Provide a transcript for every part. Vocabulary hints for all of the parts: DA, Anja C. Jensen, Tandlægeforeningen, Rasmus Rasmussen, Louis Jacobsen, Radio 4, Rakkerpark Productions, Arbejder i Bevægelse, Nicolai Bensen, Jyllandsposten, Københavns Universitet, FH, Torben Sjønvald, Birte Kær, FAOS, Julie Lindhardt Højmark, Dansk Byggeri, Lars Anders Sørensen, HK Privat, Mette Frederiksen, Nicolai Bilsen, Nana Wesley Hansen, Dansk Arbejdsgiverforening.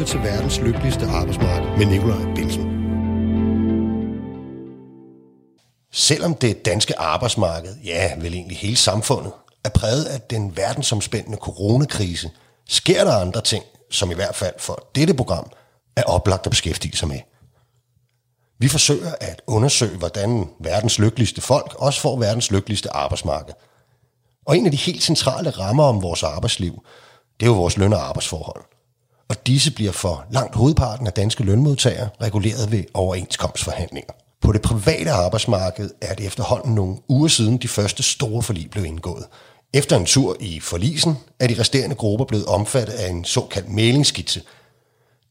lytter til verdens lykkeligste arbejdsmarked med Nicolai Bilsen. Selvom det danske arbejdsmarked, ja vel egentlig hele samfundet, er præget af den verdensomspændende coronakrise, sker der andre ting, som i hvert fald for dette program er oplagt at beskæftige sig med. Vi forsøger at undersøge, hvordan verdens lykkeligste folk også får verdens lykkeligste arbejdsmarked. Og en af de helt centrale rammer om vores arbejdsliv, det er jo vores løn- og arbejdsforhold. Og disse bliver for langt hovedparten af danske lønmodtagere reguleret ved overenskomstforhandlinger. På det private arbejdsmarked er det efterhånden nogle uger siden de første store forlig blev indgået. Efter en tur i forlisen er de resterende grupper blevet omfattet af en såkaldt mæglingsskitse.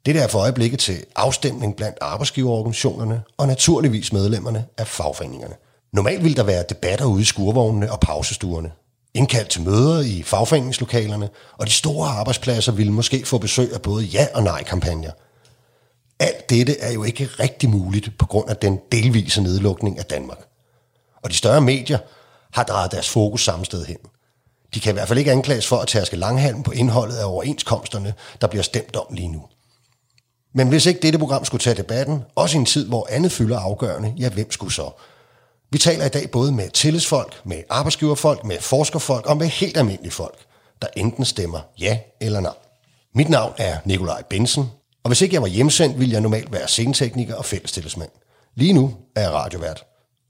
Det er for øjeblikket til afstemning blandt arbejdsgiverorganisationerne og naturligvis medlemmerne af fagforeningerne. Normalt vil der være debatter ude i skurvognene og pausestuerne. Indkaldt til møder i fagforeningslokalerne, og de store arbejdspladser ville måske få besøg af både ja- og nej-kampagner. Alt dette er jo ikke rigtig muligt på grund af den delvise nedlukning af Danmark. Og de større medier har drejet deres fokus samme sted hen. De kan i hvert fald ikke anklages for at tærske langhalm på indholdet af overenskomsterne, der bliver stemt om lige nu. Men hvis ikke dette program skulle tage debatten, også i en tid, hvor andet fylder afgørende, ja, hvem skulle så? Vi taler i dag både med tillidsfolk, med arbejdsgiverfolk, med forskerfolk og med helt almindelige folk, der enten stemmer ja eller nej. Mit navn er Nicolai Bensen, og hvis ikke jeg var hjemsendt, ville jeg normalt være scenetekniker og fællestillidsmand. Lige nu er jeg radiovært,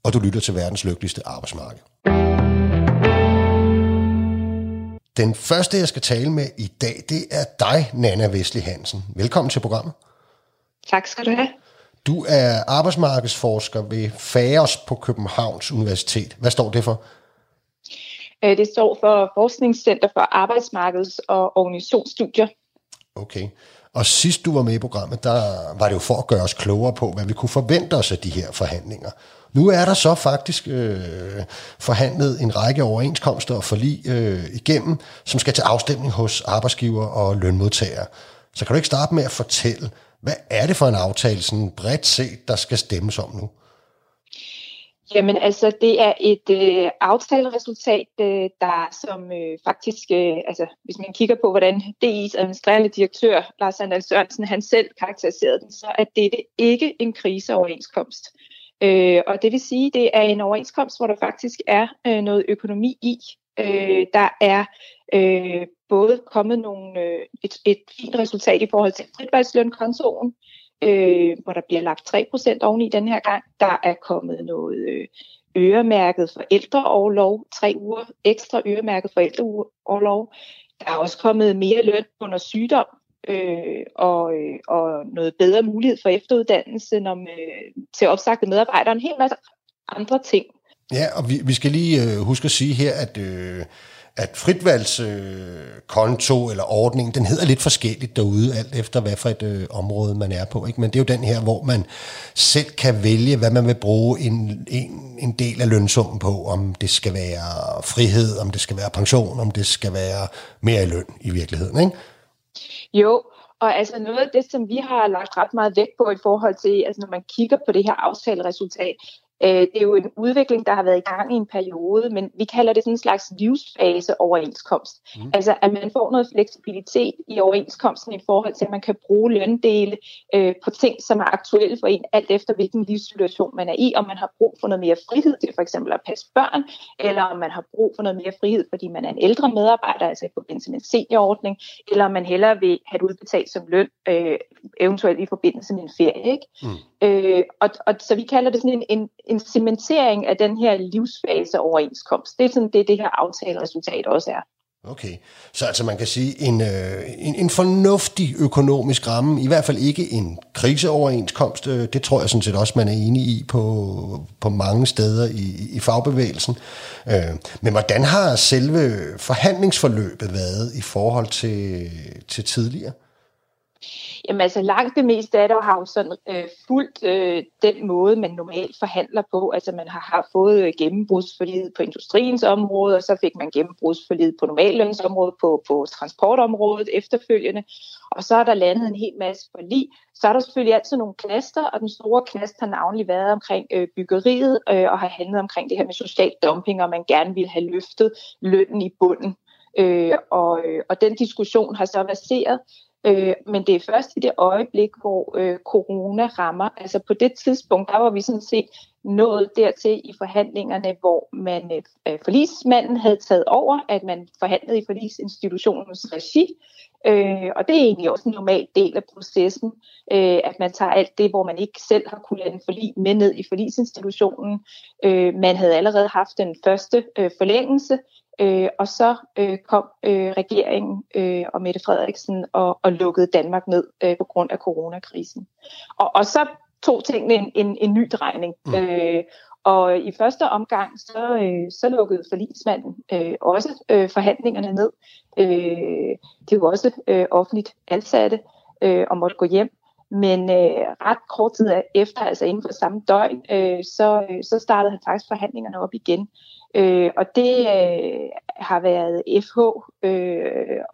og du lytter til verdens lykkeligste arbejdsmarked. Den første, jeg skal tale med i dag, det er dig, Nana Wesley Hansen. Velkommen til programmet. Tak skal du have. Du er arbejdsmarkedsforsker ved FAOS på Københavns Universitet. Hvad står det for? Det står for Forskningscenter for Arbejdsmarkeds- og Organisationsstudier. Okay. Og sidst du var med i programmet, der var det jo for at gøre os klogere på, hvad vi kunne forvente os af de her forhandlinger. Nu er der så faktisk forhandlet en række overenskomster og forlig igennem, som skal til afstemning hos arbejdsgiver og lønmodtagere. Så kan du ikke starte med at fortælle, hvad er det for en aftale, sådan bredt set, der skal stemmes om nu? Jamen altså, det er et aftaleresultat, der som faktisk, altså hvis man kigger på, hvordan DI's administrerende direktør, Lars Anders Sørensen, han selv karakteriserede den, så er dette ikke en kriseoverenskomst. Og det vil sige, det er en overenskomst, hvor der faktisk er noget økonomi i. Der er både kommet et fint resultat i forhold til fritvalgslønkontoen, hvor der bliver lagt 3% oveni den her gang. Der er kommet noget øremærket forældreorlov, 3 uger ekstra øremærket forældreorlov. Der er også kommet mere løn under sygdom og noget bedre mulighed for efteruddannelse til opsagte medarbejdere. En hel masse andre ting. Ja, og vi skal lige huske at sige her, at fritvalgskonto eller ordning, den hedder lidt forskelligt derude, alt efter hvad for et område man er på, ikke? Men det er jo den her, hvor man selv kan vælge, hvad man vil bruge en del af lønsummen på, om det skal være frihed, om det skal være pension, om det skal være mere løn i virkeligheden, ikke? Jo, og altså noget af det, som vi har lagt ret meget vægt på i forhold til, altså når man kigger på det her aftaleresultat, det er jo en udvikling, der har været i gang i en periode, men vi kalder det sådan en slags livsfaseoverenskomst. Altså, at man får noget fleksibilitet i overenskomsten i forhold til, at man kan bruge løndele på ting, som er aktuelle for en, alt efter hvilken livssituation man er i, om man har brug for noget mere frihed til for eksempel at passe børn, eller om man har brug for noget mere frihed, fordi man er en ældre medarbejder, altså i forbindelse med en seniorordning, eller om man hellere vil have det udbetalt som løn, eventuelt i forbindelse med en ferie, ikke? Så vi kalder det sådan en cementering af den her livsfaseoverenskomst. Det er sådan det her aftaleresultat også er. Okay, så altså man kan sige en fornuftig økonomisk ramme, i hvert fald ikke en kriseoverenskomst, det tror jeg sådan set også, man er enig i på mange steder i fagbevægelsen. Men hvordan har selve forhandlingsforløbet været i forhold til tidligere? Jamen altså langt det meste af det har jo sådan fulgt den måde, man normalt forhandler på. Altså man har fået gennembrudsforliget på industriens område, og så fik man gennembrudsforliget på normallønsområdet, på transportområdet efterfølgende. Og så er der landet en hel masse forlig. Så er der selvfølgelig altid nogle klaster, og den store klast har navnlig været omkring byggeriet, og har handlet omkring det her med social dumping, og man gerne ville have løftet lønnen i bunden. Og den diskussion har så baseret Men det er først i det øjeblik, hvor corona rammer. Altså på det tidspunkt, der var vi sådan set nået dertil i forhandlingerne, hvor man forligsmanden havde taget over, at man forhandlede i forligsinstitutionens regi. Og det er egentlig også en normal del af processen, at man tager alt det, hvor man ikke selv har kunnet lade en forlig med ned i forligsinstitutionen. Man havde allerede haft den første forlængelse, og så kom regeringen og Mette Frederiksen og lukkede Danmark ned på grund af coronakrisen. Og så tog tingene en ny drejning. Og i første omgang, så lukkede forligsmanden også forhandlingerne ned. Det var også offentligt ansatte og måtte gå hjem. Men ret kort tid efter, altså inden for samme døgn, så startede han faktisk forhandlingerne op igen. Og det har været FH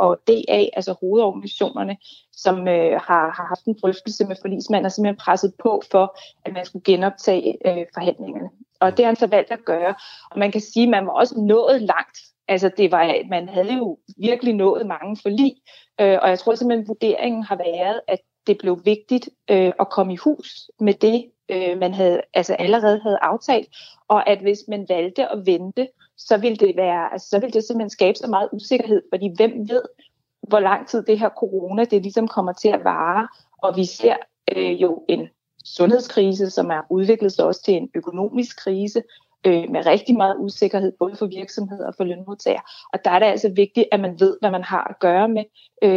og DA, altså hovedorganisationerne, som har haft en drøftelse med forligsmanden og simpelthen presset på for, at man skulle genoptage forhandlingerne. Og det har han så valgt at gøre. Og man kan sige, at man var også nået langt. Altså man havde jo virkelig nået mange forlig. Og jeg tror simpelthen, vurderingen har været, at det blev vigtigt at komme i hus med det, man havde, altså allerede havde aftalt, og at hvis man valgte at vente, så ville det simpelthen skabe så meget usikkerhed, fordi hvem ved, hvor lang tid det her corona, det ligesom kommer til at vare, og vi ser jo en sundhedskrise, som er udviklet sig også til en økonomisk krise, med rigtig meget usikkerhed, både for virksomheder og for lønmodtagere. Og der er det altså vigtigt, at man ved, hvad man har at gøre med,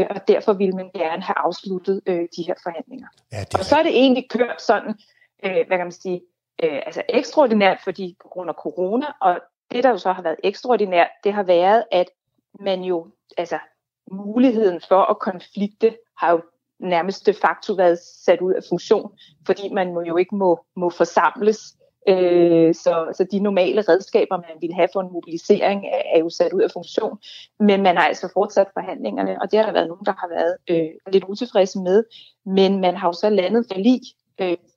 og derfor ville man gerne have afsluttet de her forhandlinger. Ja, og så er det egentlig kørt sådan, hvad kan man sige, altså ekstraordinært, fordi på grund af corona, og det der jo så har været ekstraordinært, det har været, at man jo, altså muligheden for at konflikte har jo nærmest de facto været sat ud af funktion, fordi man jo ikke må forsamles. Så de normale redskaber, man ville have for en mobilisering, er jo sat ud af funktion. Men man har altså fortsat forhandlingerne, og det har der været nogen, der har været lidt utilfredse med. Men man har jo så landet forlig,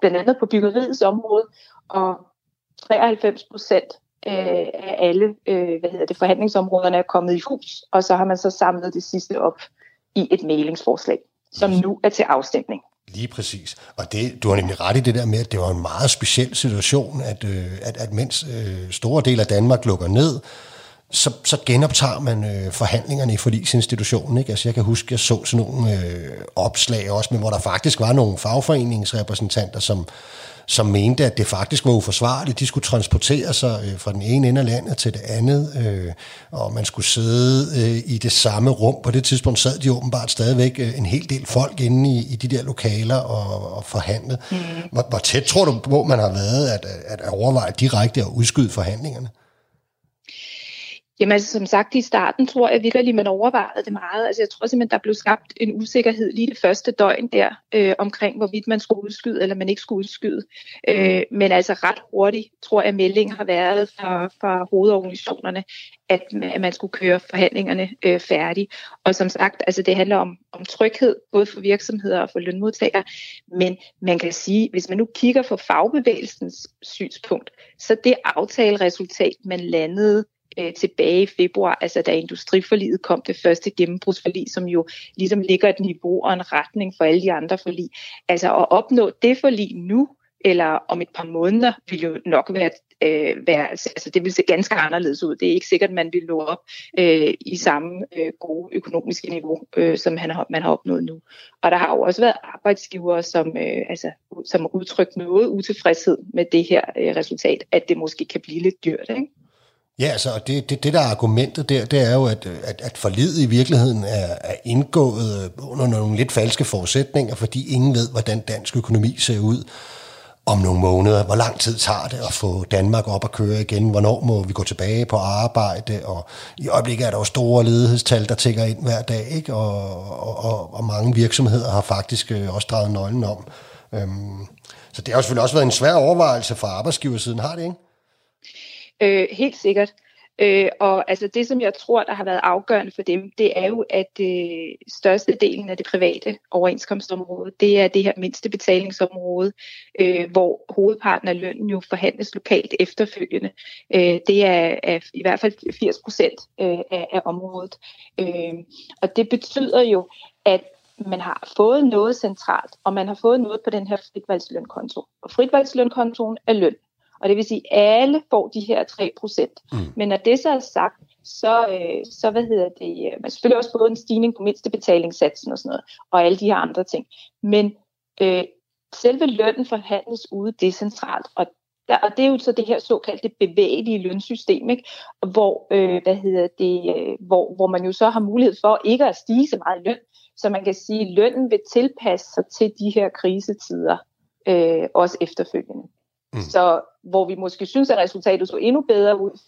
blandt andet på byggeriets område, og 93% af alle forhandlingsområderne er kommet i hus, og så har man så samlet det sidste op i et mæglingsforslag, som nu er til afstemning. Lige præcis. Og du har nemlig ret i det der med, at det var en meget speciel situation, at mens store dele af Danmark lukker ned, så genoptager man forhandlingerne i forligsinstitutionen. Ikke? Altså, jeg kan huske, at jeg så sådan nogle opslag også, men hvor der faktisk var nogle fagforeningsrepræsentanter, som mente, at det faktisk var uforsvarligt. De skulle transportere sig fra den ene ende af landet til det andet, og man skulle sidde i det samme rum. På det tidspunkt sad de åbenbart stadigvæk en hel del folk inde i de der lokaler og forhandlede. Hvor tæt tror du på, man har været at overveje direkte at udskyde forhandlingerne? Jamen, altså, som sagt, i starten tror jeg virkelig, man overvejede det meget. Altså, jeg tror simpelthen, der blev skabt en usikkerhed lige det første døgn der, omkring hvorvidt man skulle udskyde, eller man ikke skulle udskyde. Men altså ret hurtigt, tror jeg, meldingen har været fra hovedorganisationerne, at man skulle køre forhandlingerne færdig. Og som sagt, altså, det handler om tryghed, både for virksomheder og for lønmodtagere. Men man kan sige, hvis man nu kigger fra fagbevægelsens synspunkt, så det aftaleresultat, man landede tilbage i februar, altså da industriforliget kom, det første gennembrudsforlig, som jo ligesom ligger et niveau og en retning for alle de andre forlig. Altså at opnå det forlig nu, eller om et par måneder, vil jo nok være altså det vil se ganske anderledes ud. Det er ikke sikkert, at man vil nå op i samme gode økonomiske niveau, som man har opnået nu. Og der har jo også været arbejdsgivere, som har udtrykt noget utilfredshed med det her resultat, at det måske kan blive lidt dyrt, ikke? Ja, altså, og det der argumentet der, det er jo, at forliget i virkeligheden er indgået under nogle lidt falske forudsætninger, fordi ingen ved, hvordan dansk økonomi ser ud om nogle måneder. Hvor lang tid tager det at få Danmark op at køre igen? Hvornår må vi gå tilbage på arbejde? Og i øjeblikket er der jo store ledighedstal, der tikker ind hver dag, ikke? Og mange virksomheder har faktisk også drejet nøglen om. Så det har jo selvfølgelig også været en svær overvejelse fra arbejdsgiversiden, har det ikke? Helt sikkert. Og altså det, som jeg tror, der har været afgørende for dem, det er jo, at størstedelen af det private overenskomstområde, det er det her mindste betalingsområde, hvor hovedparten af lønnen jo forhandles lokalt efterfølgende. Det er i hvert fald 80% af området. Og det betyder jo, at man har fået noget centralt, og man har fået noget på den her fritvalgslønkonto. Og fritvalgslønkontoen er løn. Og det vil sige, at alle får de her 3%. Men når det så er sagt, så man selvfølgelig også både en stigning på mindstebetalingssatsen og sådan noget, og alle de her andre ting. Men selve lønnen forhandles ude decentralt, og det er jo så det her såkaldte bevægelige lønsystem, ikke? Hvor man jo så har mulighed for ikke at stige så meget i løn, så man kan sige, at lønnen vil tilpasse sig til de her krisetider, også efterfølgende. Så hvor vi måske synes, at resultatet så endnu bedre ud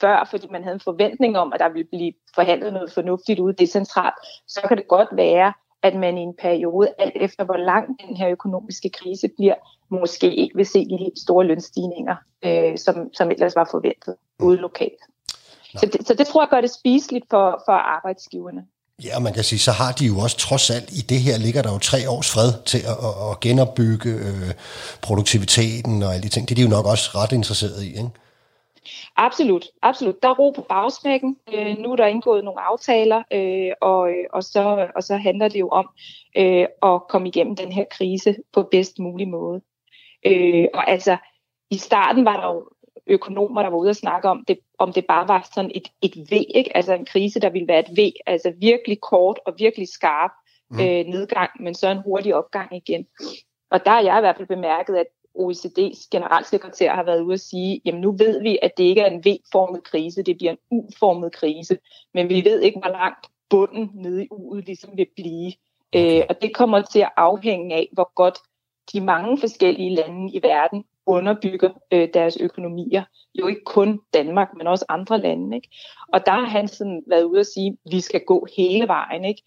før, fordi man havde en forventning om, at der ville blive forhandlet noget fornuftigt ude decentralt, så kan det godt være, at man i en periode, alt efter hvor lang den her økonomiske krise bliver, måske ikke vil se de helt store lønstigninger, som ellers var forventet ude lokalt. Så det tror jeg gør det spiseligt for arbejdsgiverne. Ja, man kan sige, så har de jo også trods alt, i det her ligger der jo 3 års fred til at genopbygge produktiviteten og alle de ting. Det er de jo nok også ret interesserede i, ikke? Absolut. Der er ro på bagsmækken. Nu er der indgået nogle aftaler, og så handler det jo om at komme igennem den her krise på bedst mulig måde. Og altså, i starten var der jo økonomer, der var ude og snakke om det bare var sådan et V, ikke? Altså en krise, der ville være et V, altså virkelig kort og virkelig skarp nedgang, men så en hurtig opgang igen. Og der har jeg i hvert fald bemærket, at OECD's generalsekretær har været ude at sige, jamen nu ved vi, at det ikke er en V-formet krise, det bliver en U-formet krise, men vi ved ikke, hvor langt bunden nede i U'et ligesom vil blive. Og det kommer til at afhænge af, hvor godt de mange forskellige lande i verden underbygger deres økonomier. Jo ikke kun Danmark, men også andre lande, ikke? Og der har han sådan været ude at sige, at vi skal gå hele vejen, ikke?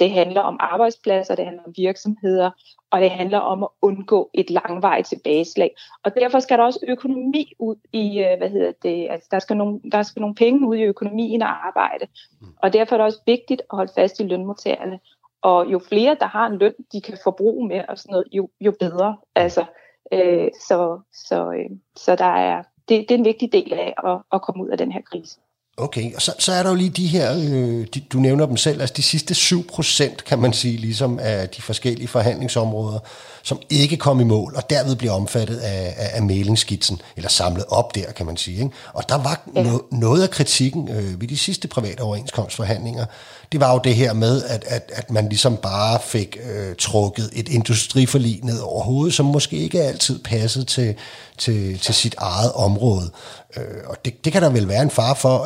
Det handler om arbejdspladser, det handler om virksomheder, og det handler om at undgå et langvarigt tilbageslag. Og derfor skal der også økonomi ud i, altså der skal nogle penge ud i økonomien og arbejde. Og derfor er det også vigtigt at holde fast i lønmodtagerne. Og jo flere, der har en løn, de kan forbruge med og sådan noget, jo bedre. Altså, så der er, det er en vigtig del af at komme ud af den her krise. Okay, og så er der jo lige de her, du nævner dem selv, altså de sidste 7%, kan man sige, ligesom af de forskellige forhandlingsområder, som ikke kom i mål, og derved bliver omfattet af mæglingsskitsen, eller samlet op der, kan man sige, ikke? Og der var noget af kritikken ved de sidste private overenskomstforhandlinger, det var jo det her med, at man ligesom bare fik trukket et industriforlig ned over hovedet, som måske ikke altid passede til sit eget område. Og det kan der vel være en fare for,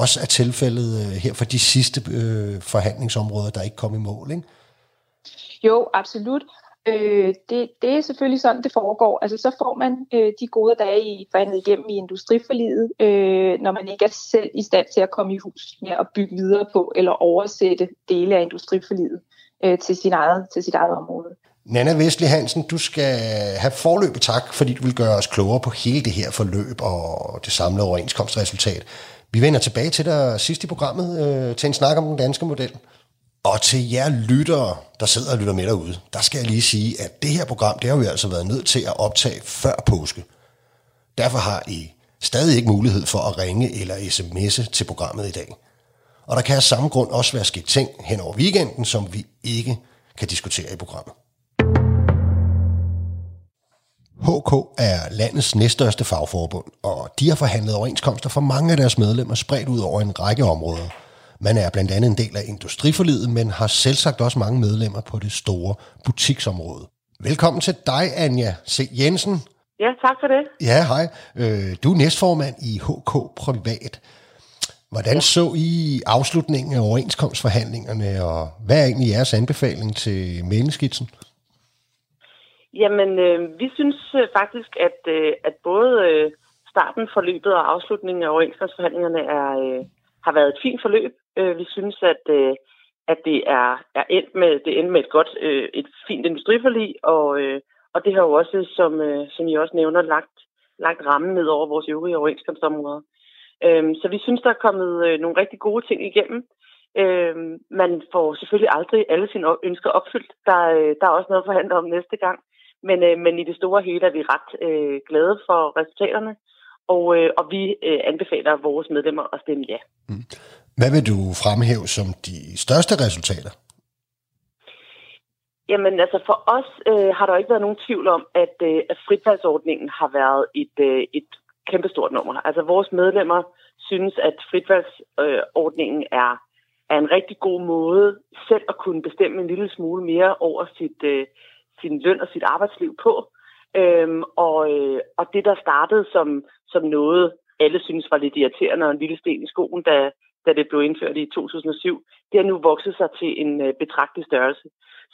også er tilfældet her for de sidste forhandlingsområder, der ikke kom i mål, ikke? Jo, absolut. Det er selvfølgelig sådan, det foregår. Altså, så får man de gode dage i forhandlet igennem i industriforliget, når man ikke er selv i stand til at komme i hus med at bygge videre på eller oversætte dele af industriforliget til sit eget område. Nana Wesley Hansen, du skal have forløbet tak, fordi du vil gøre os klogere på hele det her forløb og det samlede overenskomstresultat. Vi vender tilbage til dig sidst i programmet til en snak om den danske model. Og til jer lyttere, der sidder og lytter med derude, der skal jeg lige sige, at det her program, det har vi altså været nødt til at optage før påske. Derfor har I stadig ikke mulighed for at ringe eller sms'e til programmet i dag. Og der kan af samme grund også være sket ting hen over weekenden, som vi ikke kan diskutere i programmet. HK er landets næststørste fagforbund, og de har forhandlet overenskomster for mange af deres medlemmer spredt ud over en række områder. Man er blandt andet en del af industriforliget, men har selvsagt også mange medlemmer på det store butiksområde. Velkommen til dig, Anja C. Jensen. Ja, tak for det. Ja, hej. Du er næstformand i HK Privat. Hvordan så I afslutningen af overenskomstforhandlingerne, og hvad er egentlig jeres anbefaling til mæglingsskitsen? Jamen, vi synes faktisk, at både starten, forløbet og afslutningen af overenskomstforhandlingerne har været et fint forløb. Vi synes, at det er endt med et godt, et fint industriforlig, og det har jo også, som I også nævner, lagt rammen ned over vores øvrige overenskomstområder. Så vi synes, der er kommet nogle rigtig gode ting igennem. Man får selvfølgelig aldrig alle sine ønsker opfyldt. Der er også noget at forhandle om næste gang. Men i det store hele er vi ret glade for resultaterne, og vi anbefaler vores medlemmer at stemme ja. Hvad vil du fremhæve som de største resultater? Jamen altså for os har der ikke været nogen tvivl om, at fritvalgsordningen har været et kæmpestort nummer. Altså vores medlemmer synes, at fritvalgsordningen er en rigtig god måde selv at kunne bestemme en lille smule mere over sin løn og sit arbejdsliv på. Og det, der startede som noget, alle synes var lidt irriterende og en lille sten i skoen, da det blev indført i 2007, det har nu vokset sig til en betragtelig størrelse.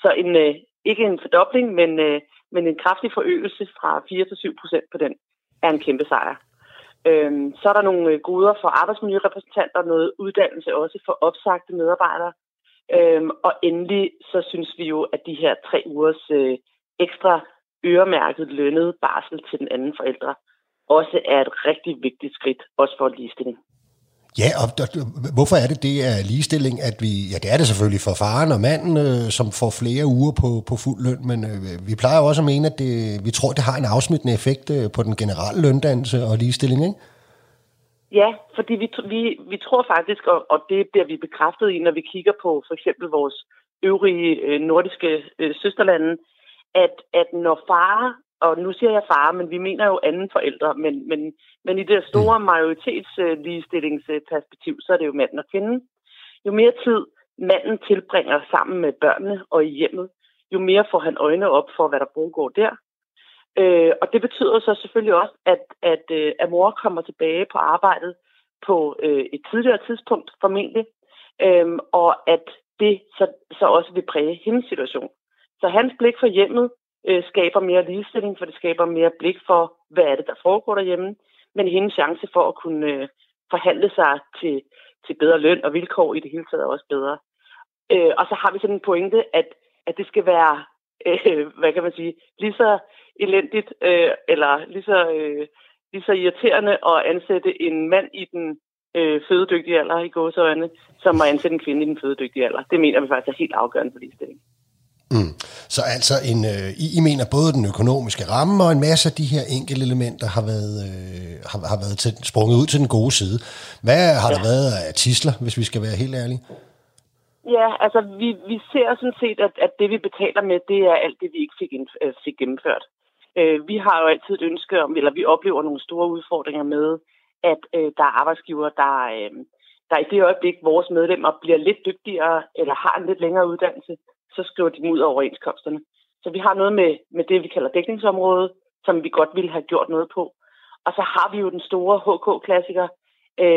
Så ikke en fordobling, men en kraftig forøgelse fra 4-7% på den er en kæmpe sejr. Så er der nogle goder for arbejdsmiljørepræsentanter, noget uddannelse også for opsagte medarbejdere. Og endelig så synes vi jo, at de her 3 ugers ekstra øremærket lønnet barsel til den anden forældre også er et rigtig vigtigt skridt, også for ligestilling. Ja, og hvorfor er det er ligestilling, at vi... Ja, det er det selvfølgelig for faren og manden, som får flere uger på fuld løn, men vi plejer også at mene, at vi tror, det har en afsmittende effekt på den generelle løndannelse og ligestilling, ikke? Ja, fordi vi tror faktisk, og det bliver vi bekræftet i, når vi kigger på for eksempel vores øvrige nordiske søsterlande, at når far... Og nu siger jeg far, men vi mener jo anden forældre, men i det store majoritetsligestillingsperspektiv, så er det jo manden og kvinden. Jo mere tid manden tilbringer sammen med børnene og i hjemmet, jo mere får han øjne op for, hvad der foregår der. Og det betyder så selvfølgelig også, at mor kommer tilbage på arbejdet på et tidligere tidspunkt formentlig, og at det så også vil præge hendes situation. Så hans blik for hjemmet skaber mere ligestilling, for det skaber mere blik for, hvad er det, der foregår derhjemme, men hendes chance for at kunne forhandle sig til bedre løn og vilkår i det hele taget er også bedre. Og så har vi sådan en pointe, at det skal være, hvad kan man sige, lige så elendigt eller lige så irriterende at ansætte en mand i den fødedygtige alder i gåseøjne, som at ansætte en kvinde i den fødedygtige alder. Det mener vi faktisk er helt afgørende for ligestilling. Mm. Så altså, I mener både den økonomiske ramme og en masse af de her enkelte elementer har været sprunget ud til den gode side. Hvad har der været af tidsler, hvis vi skal være helt ærlige? Ja, altså vi ser sådan set, at det vi betaler med, det er alt det, vi ikke fik gennemført. Vi har jo altid et ønske om, eller vi oplever nogle store udfordringer med, at der er arbejdsgiver, der i det øjeblik vores medlemmer bliver lidt dygtigere eller har en lidt længere uddannelse, så skriver de dem ud af overenskomsterne. Så vi har noget med det, vi kalder dækningsområdet, som vi godt ville have gjort noget på. Og så har vi jo den store HK-klassiker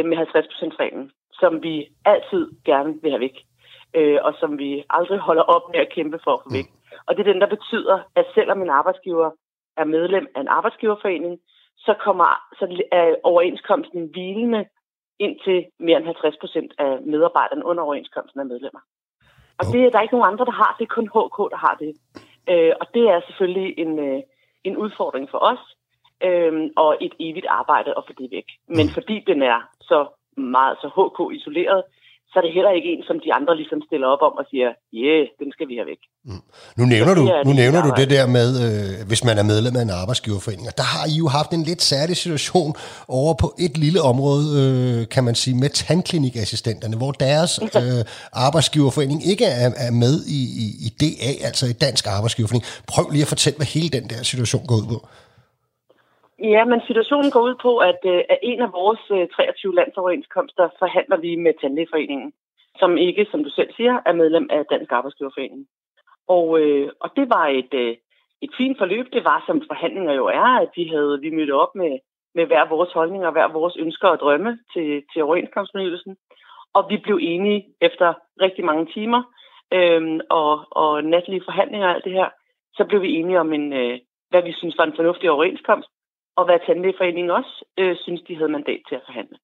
med 50%-reglen, som vi altid gerne vil have væk, og som vi aldrig holder op med at kæmpe for at få væk. Og det er den, der betyder, at selvom en arbejdsgiver er medlem af en arbejdsgiverforening, så er overenskomsten hvilende indtil mere end 50% af medarbejderne under overenskomsten er medlemmer. Og det er der ikke nogen andre, der har. Det er kun HK, der har det. Og det er selvfølgelig en udfordring for os, og et evigt arbejde at få det væk. Men fordi den er så meget så HK-isoleret, så er det heller ikke en, som de andre ligesom stiller op om og siger, den skal vi have væk. Mm. Nu nævner du det der med, hvis man er medlem af en arbejdsgiverforening, og der har I jo haft en lidt særlig situation over på et lille område, kan man sige, med tandklinikassistenterne, hvor deres arbejdsgiverforening ikke er med i DA, altså i Dansk Arbejdsgiverforening. Prøv lige at fortælle, hvad hele den der situation går ud på. Ja, men situationen går ud på, at en af vores 23 landsoverenskomster forhandler vi med Tandlægeforeningen, som ikke, som du selv siger, er medlem af Dansk Arbejdsgiverforening. Og det var et fint forløb. Det var, som forhandlinger jo er, at vi mødte op med hver vores holdninger, hver vores ønsker og drømme til overenskomstfornyelsen. Og vi blev enige efter rigtig mange timer og natlige forhandlinger og alt det her. Så blev vi enige om hvad vi synes var en fornuftig overenskomst, og hvad Tandlægeforeningen også synes, de havde mandat til at forhandle.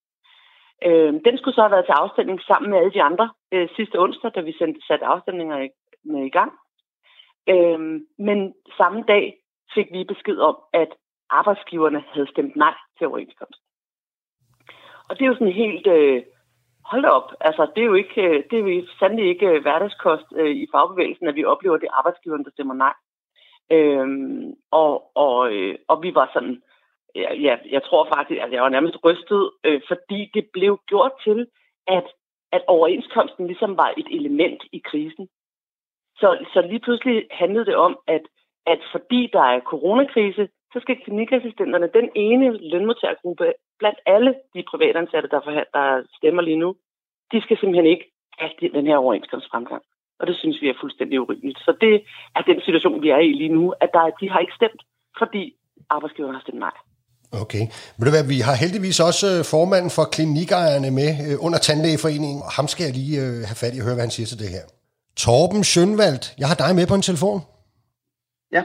Den skulle så have været til afstemning sammen med alle de andre sidste onsdag, da vi satte afstemninger i gang. Men samme dag fik vi besked om, at arbejdsgiverne havde stemt nej til overenskomsten. Og det er jo sådan helt... Hold op, altså det er jo sandelig ikke hverdagskost i fagbevægelsen, at vi oplever, at det er arbejdsgiverne, der stemmer nej. Og vi var sådan... Jeg tror faktisk, at jeg var nærmest rystet, fordi det blev gjort til, at overenskomsten ligesom var et element i krisen. Så lige pludselig handlede det om, at fordi der er coronakrise, så skal klinikassistenterne, den ene lønmodtagergruppe blandt alle de privatansatte, der stemmer lige nu, de skal simpelthen ikke have den her overenskomstfremgang. Og det synes vi er fuldstændig urimeligt. Så det er den situation, vi er i lige nu, at de har ikke stemt, fordi arbejdsgiverne har stemt nej. Okay. Ved du hvad, vi har heldigvis også formanden for klinikejerne med under Tandlægeforeningen, og ham skal jeg lige have fat i og høre, hvad han siger til det her. Torben Sjønvald, jeg har dig med på en telefon. Ja.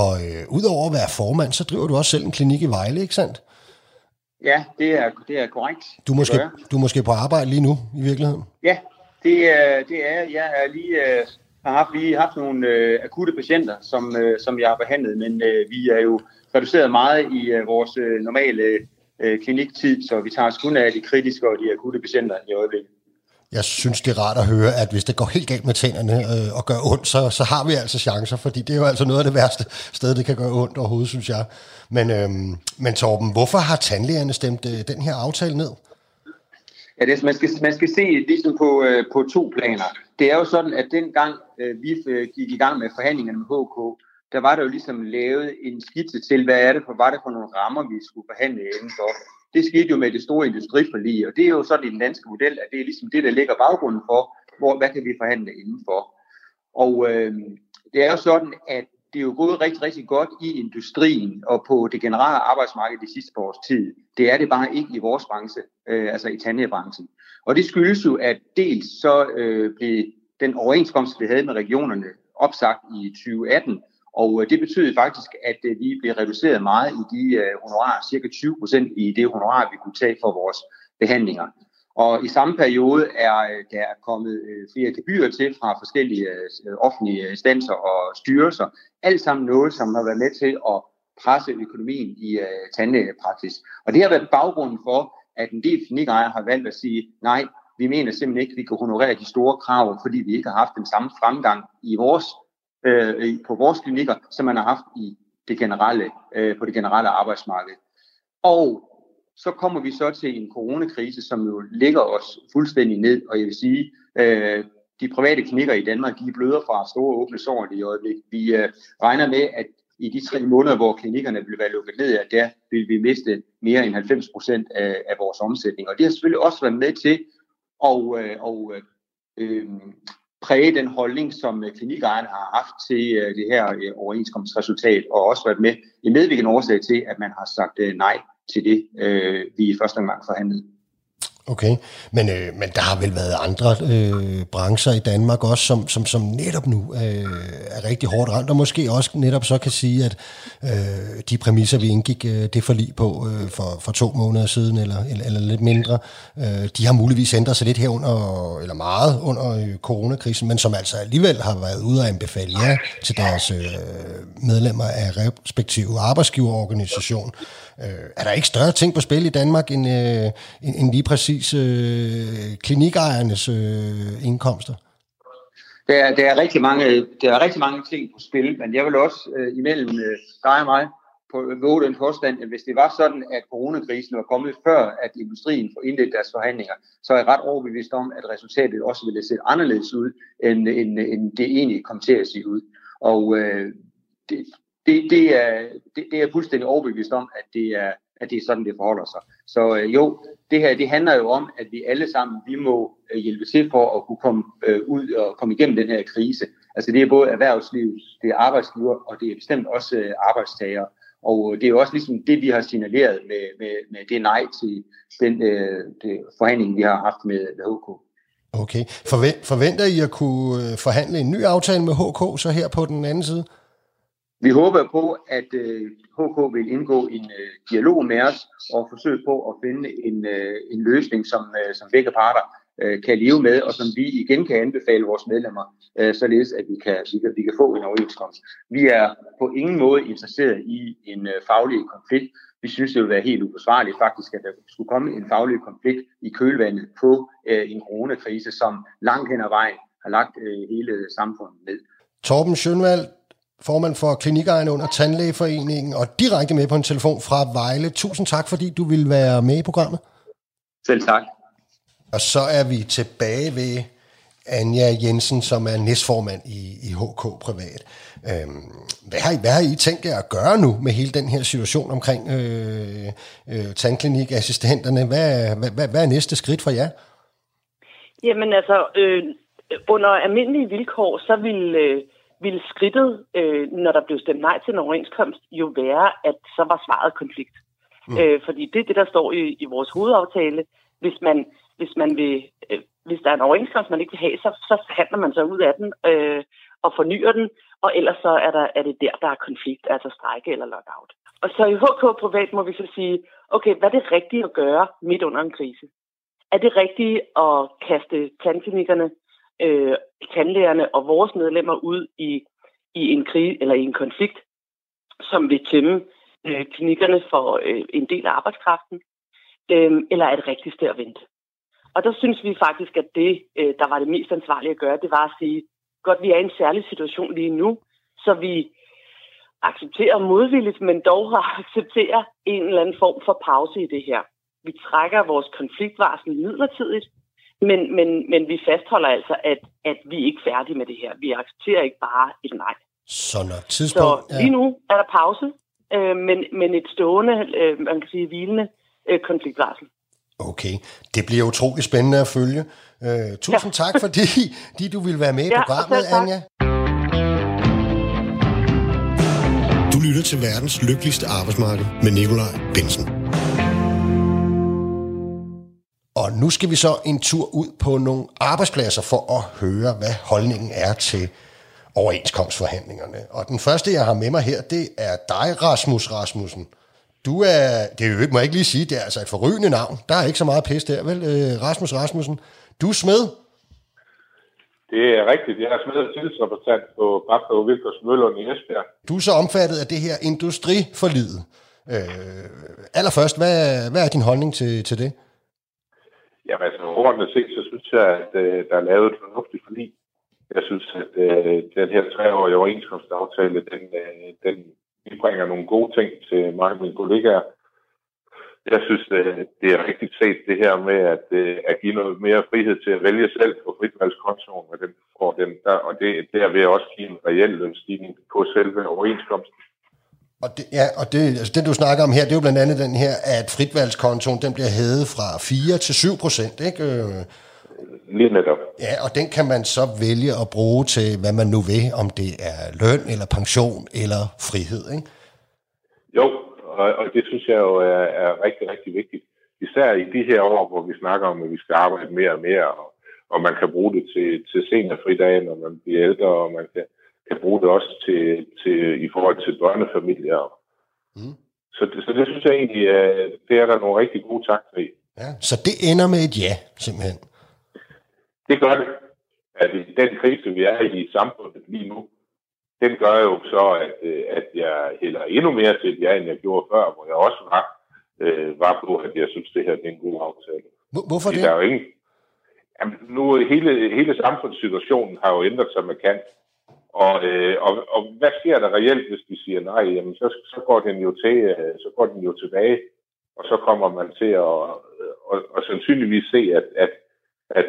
Og udover at være formand, så driver du også selv en klinik i Vejle, ikke sandt? Ja, det er korrekt. Du er måske på arbejde lige nu, i virkeligheden? Ja, jeg har haft nogle akutte patienter, som jeg har behandlet, men vi er jo reduceret meget i vores normale kliniktid, så vi tager os kun af de kritiske og de akutte patienter i øjeblikket. Jeg synes, det er rart at høre, at hvis det går helt galt med tænderne og gør ondt, så har vi altså chancer, fordi det er jo altså noget af det værste sted, det kan gøre ondt overhovedet, synes jeg. Men Torben, hvorfor har tandlægerne stemt den her aftale ned? Ja, det er, man skal se ligesom på to planer. Det er jo sådan, at dengang vi gik i gang med forhandlingerne med HK, der var der jo ligesom lavet en skitse til, hvad var det for nogle rammer, vi skulle forhandle indenfor. Det skete jo med det store industriforlig, og det er jo sådan i den danske model, at det er ligesom det, der ligger baggrunden for, hvad kan vi forhandle indenfor. Og det er jo sådan, at det er jo gået rigtig, rigtig godt i industrien og på det generelle arbejdsmarked de sidste års tid. Det er det bare ikke i vores branche, altså i tandlægebranchen. Og det skyldes jo, at dels så blev den overenskomst, vi havde med regionerne, opsagt i 2018, og det betød faktisk, at vi blev reduceret meget i de honorarer, cirka 20% i det honorar, vi kunne tage for vores behandlinger. Og i samme periode er der kommet flere gebyrer til fra forskellige offentlige instanser og styrelser. Alt sammen noget, som har været med til at presse økonomien i tandlægepraksis. Og det har været baggrunden for, at en del klinikejere har valgt at sige, nej, vi mener simpelthen ikke, at vi kan honorere de store krav, fordi vi ikke har haft den samme fremgang i på vores klinikker, som man har haft i det generelle, på det generelle arbejdsmarked. Og så kommer vi så til en coronakrise, som jo ligger os fuldstændig ned, og jeg vil sige, de private klinikker i Danmark, de bløder fra store åbne sår i øjeblikket. Vi regner med, at i de 3 måneder, hvor klinikkerne vil være lukket ned, der vil vi miste mere end 90% af vores omsætning. Og det har selvfølgelig også været med til at præge den holdning, som klinikejerne har haft til det her overenskomstresultat, og også været med en medvirkende årsag til, at man har sagt nej til det, vi i første omgang forhandlede. Okay, men der har vel været andre brancher i Danmark også, som netop nu er rigtig hårdt ramt, og måske også netop så kan sige, at de præmisser, vi indgik det forlig på for 2 måneder siden, eller lidt mindre, de har muligvis ændret sig lidt her under coronakrisen, men som altså alligevel har været ude at anbefale jer til deres medlemmer af respektive arbejdsgiverorganisation. Er der ikke større ting på spil i Danmark end lige præcis klinikejernes indkomster? Der er rigtig mange ting på spil, men jeg vil også imellem dig og mig våge den påstand, at hvis det var sådan, at coronakrisen var kommet før, at industrien indledte deres forhandlinger, så er jeg ret overbevist om, at resultatet også ville se anderledes ud, end det egentlig kom til at se ud. Og det er fuldstændig overbevist om, at det er sådan, det forholder sig. Så jo, det her det handler jo om, at vi alle sammen vi må hjælpe til for at kunne komme ud og komme igennem den her krise. Altså det er både erhvervslivet, det er arbejdsgiver, og det er bestemt også arbejdstagere. Og det er jo også ligesom det, vi har signaleret med det nej til den forhandling, vi har haft med HK. Okay. Forventer I at kunne forhandle en ny aftale med HK så her på den anden side? Vi håber på, at HK vil indgå en dialog med os og forsøge på at finde en løsning, som begge parter kan leve med, og som vi igen kan anbefale vores medlemmer, således at vi kan få en overenskomst. Vi er på ingen måde interesseret i en faglig konflikt. Vi synes, det vil være helt uforsvarligt faktisk, at der skulle komme en faglig konflikt i kølvandet på en coronakrise, som langt hen ad vejen har lagt hele samfundet ned. Torben Sjønvald, formand for klinikejerne under Tandlægeforeningen og direkte med på en telefon fra Vejle. Tusind tak, fordi du ville være med i programmet. Selv tak. Og så er vi tilbage ved Anja Jensen, som er næstformand i HK Privat. Hvad har I tænkt jer at gøre nu med hele den her situation omkring tandklinikassistenterne? Hvad er næste skridt for jer? Jamen altså, under almindelige vilkår, så ville skridtet, når der blev stemt nej til en overenskomst, jo være, at så var svaret konflikt. Mm. Fordi det er det, der står i vores hovedaftale. Hvis man vil... Hvis der er en overenskomst, man ikke vil have, så forhandler man sig ud af den og fornyer den, og ellers så er det der er konflikt, altså strejke eller lockout. Og så i HK Privat må vi så sige, okay, hvad er det rigtige at gøre midt under en krise? Er det rigtigt at kaste tandklinikkerne, tandlægerne og vores medlemmer ud i en krise eller i en konflikt, som vil tæmme klinikkerne for en del af arbejdskraften? Eller er det rigtigst at vente? Og der synes vi faktisk, at det, der var det mest ansvarlige at gøre, det var at sige, godt, vi er i en særlig situation lige nu, så vi accepterer modvilligt, men dog accepterer en eller anden form for pause i det her. Vi trækker vores konfliktvarsel midlertidigt, men vi fastholder altså, at vi ikke er færdige med det her. Vi accepterer ikke bare et nej. Så lige nu er der pause, men et stående, man kan sige hvilende konfliktvarsel. Okay, det bliver utrolig spændende at følge. Tusind tak, fordi du ville være med i programmet, Anja. Du lytter til verdens lykkeligste arbejdsmarked med Nicolai Bensen. Og nu skal vi så en tur ud på nogle arbejdspladser for at høre, hvad holdningen er til overenskomstforhandlingerne. Og den første, jeg har med mig her, det er dig, Rasmus Rasmussen. Du er, det må jeg ikke lige sige, det er altså et forrygende navn. Der er ikke så meget pis der, vel? Rasmus Rasmussen, du er smed? Det er rigtigt. Jeg er smed og tillidsrepræsentant på Bagdad og Vilkårs Møllund i Esbjerg. Du er så omfattet af det her industriforliget. Allerførst, hvad er din holdning til det? Jamen altså, ordentligt set, så synes jeg, at der er lavet et fornuftigt forlig. Jeg synes, at den her 3-årige overenskomstaftale, den vi bringer nogle gode ting til mig og mine kollegaer. Jeg synes, det er rigtig set det her med at give noget mere frihed til at vælge selv på fritvalgskontoen, og dem får dem der, og det der vil også give en reel lønstigning på selve overenskomsten. Og det, altså det du snakker om her, det er jo blandt andet den her, at fritvalgskontoen den bliver hævet fra 4% til 7%, ikke? Lige netop. Ja, og den kan man så vælge at bruge til, hvad man nu vil, om det er løn eller pension eller frihed, ikke? Jo, og det synes jeg jo er rigtig, rigtig vigtigt. Især i de her år, hvor vi snakker om, at vi skal arbejde mere og mere, og man kan bruge det til seniorfridage, når man bliver ældre, og man kan bruge det også til i forhold til børnefamilier. Mm. Så det synes jeg egentlig, det er der nogle rigtig gode takter i. Ja, så det ender med et ja, simpelthen. Det gør det. At den krise, vi er i samfundet lige nu, den gør jo så, at jeg hælder endnu mere til et ja, end jeg gjorde før, hvor jeg også var på, at jeg synes, det her er en god aftale. Hvorfor det? Der er jo ingen... Jamen, nu hele samfundssituationen har jo ændret sig markant. Og hvad sker der reelt, hvis vi siger nej? Jamen, så går den jo tilbage, og så kommer man til at sandsynligvis se, at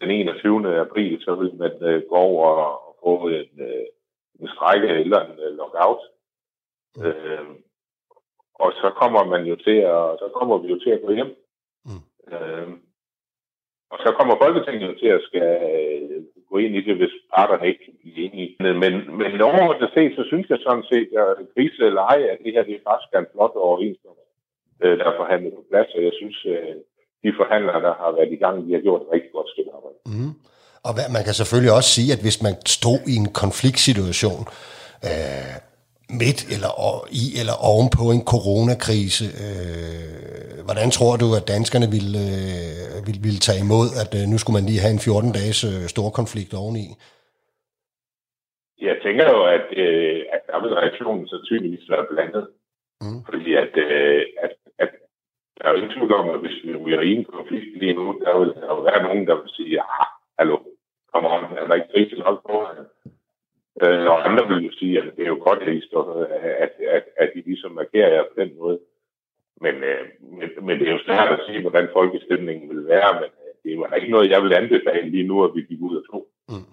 den 21. april, så vil man gå over og få en strejke eller en lockout. Mm. Og så kommer man jo til at gå hjem. Mm. Og så kommer Folketinget jo til at skal gå ind i det, hvis parterne ikke bliver enige. Men overordnet set, så synes jeg sådan set, at krise eller ej, at det her det er faktisk en flot overenskomst, der er forhandlet på plads, og jeg synes... De forhandlere, der har været i gang, de har gjort et rigtig godt stykke arbejde. Mm. Og man kan selvfølgelig også sige, at hvis man stod i en konfliktsituation midt eller ovenpå en coronakrise, hvordan tror du, at danskerne ville tage imod, at nu skulle man lige have en 14-dages stor konflikt oveni? Jeg tænker jo, at der vil reaktionen så tydeligvis være blandet. Mm. Fordi der er jo ingen tvivl om, at hvis vi er i en konflikt lige nu, der vil der jo være nogen, der vil sige, ja, hallo, kom on, er der ikke rigtig nok på? Og andre vil jo sige, at det er jo godt, at I ligesom markerer jer på den måde. Men det er jo svært at sige, hvordan folkestemningen vil være, men det er jo ikke noget, jeg vil anbefale lige nu, at vi gik ud og tog. Mm.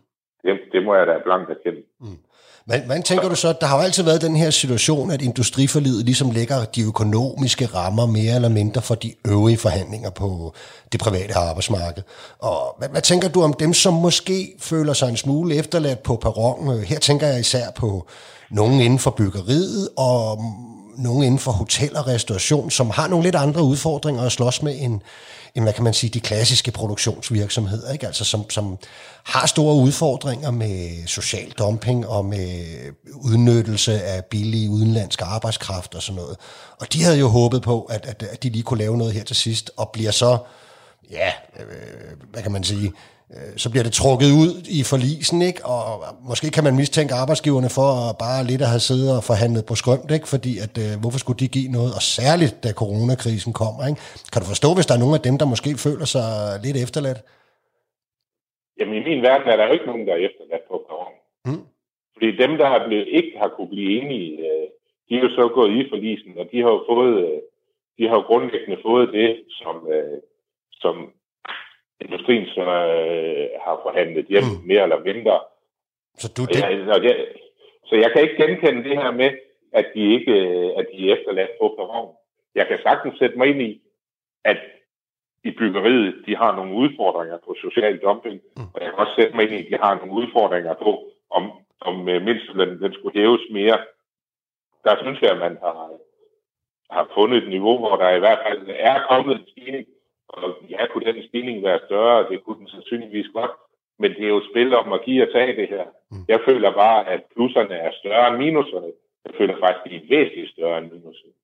Det må jeg da blankt erkende. Mm. Hvordan tænker du så, at der har jo altid været den her situation, at industriforliget ligesom lægger de økonomiske rammer mere eller mindre for de øvrige forhandlinger på det private arbejdsmarked. Og hvad tænker du om dem, som måske føler sig en smule efterladt på perronen? Her tænker jeg især på nogen inden for byggeriet og nogen inden for hotel og restauration, som har nogle lidt andre udfordringer at slås med end hvad kan man sige, de klassiske produktionsvirksomheder, ikke? Altså som har store udfordringer med social dumping og med udnyttelse af billig udenlandsk arbejdskraft og sådan noget. Og de havde jo håbet på, at de lige kunne lave noget her til sidst, og bliver så, ja, hvad kan man sige, så bliver det trukket ud i forlisen, ikke? Og måske kan man mistænke arbejdsgiverne for at bare lidt at have siddet og forhandlet på skrømt, ikke? Fordi at hvorfor skulle de give noget? Og særligt, da coronakrisen kommer, ikke? Kan du forstå, hvis der er nogen af dem, der måske føler sig lidt efterladt? Jamen i min verden er der jo ikke nogen, der er efterladt på perronen. Mm. Fordi dem, der ikke har kunne blive enige, de er jo så gået i forlisen, og de har jo grundlæggende fået det, som industrien så har forhandlet hjem, mere eller mindre. Så, så jeg kan ikke genkende det her med, at de ikke at de er efterladt på perronen. Jeg kan sagtens sætte mig ind i, at i byggeriet, de har nogle udfordringer på social dumping, og jeg kan også sætte mig ind i, at de har nogle udfordringer på, om mindstelønnen den skulle hæves mere. Der synes jeg, at man har fundet et niveau, hvor der i hvert fald er kommet en stigning. Og ja, kunne den stigning være større, det kunne den sandsynligvis godt, men det er jo et spil om at give og tage det her. Jeg føler bare, at plusserne er større end minuserne. Jeg føler faktisk, at de er væsentligt større end minuserne.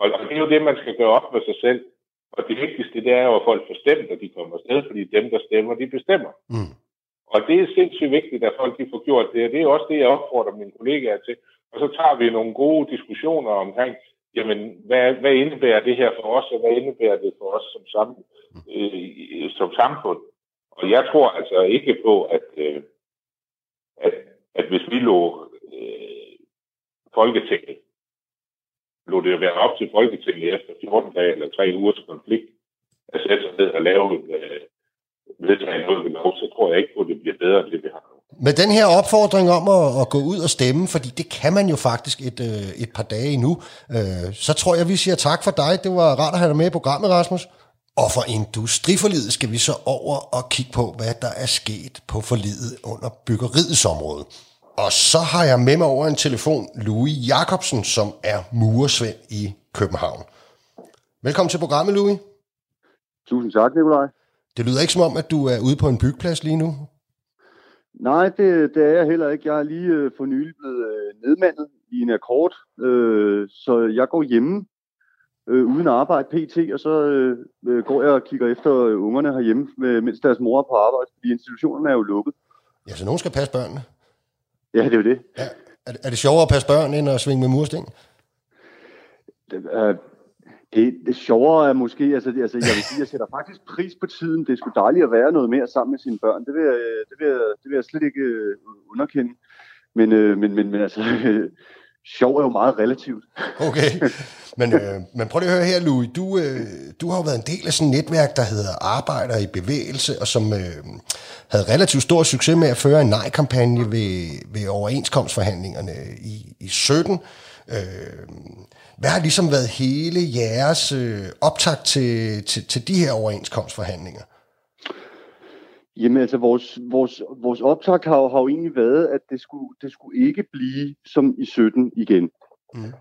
Og det er jo det, man skal gøre op med sig selv. Og det vigtigste, det er jo, at folk får stemt, og de kommer afsted, fordi dem, der stemmer, de bestemmer. Mm. Og det er sindssygt vigtigt, at folk de får gjort det, og det er også det, jeg opfordrer mine kollegaer til. Og så tager vi nogle gode diskussioner omkring, jamen, hvad indebærer det her for os, og hvad indebærer det for os som samfund? Og jeg tror altså ikke på, at hvis vi lå Folketinget, lå det jo være op til Folketinget efter 14 dage eller 3 ugers konflikt, at sætte sig ned og lave vedtage noget ved lov, så tror jeg ikke på, at det bliver bedre end det, vi har. Med den her opfordring om at gå ud og stemme, fordi det kan man jo faktisk et par dage endnu, så tror jeg, vi siger tak for dig. Det var rart at have dig med i programmet, Rasmus. Og for industriforliget skal vi så over og kigge på, hvad der er sket på forliget under byggeriets område. Og så har jeg med mig over en telefon Louis Jacobsen, som er murersvend i København. Velkommen til programmet, Louis. Tusind tak, Nicolai. Det lyder ikke som om, at du er ude på en byggeplads lige nu. Nej, det er jeg heller ikke. Jeg er lige for nylig blevet nedmandet i en akkord, så jeg går hjemme uden arbejde pt, og så går jeg og kigger efter ungerne herhjemme, mens deres mor er på arbejde, fordi institutionerne er jo lukket. Ja, så nogen skal passe børnene. Ja, det er jo det. Ja, er det sjovere at passe børn, end at svinge med mursten? Det sjovere er måske, jeg vil sige, jeg sætter faktisk pris på tiden. Det er sgu dejligt at være noget mere sammen med sine børn. Det vil jeg slet ikke underkende. Men sjov er jo meget relativt. Okay, men prøv lige at høre her, Louis. Du har jo været en del af sådan et netværk, der hedder Arbejder i Bevægelse, og som havde relativt stor succes med at føre en nej-kampagne ved overenskomstforhandlingerne i 17. Hvad har ligesom været hele jeres optakt til de her overenskomstforhandlinger? Jamen altså, vores optakt har jo egentlig været, at det skulle ikke blive som i 17 igen. Mm.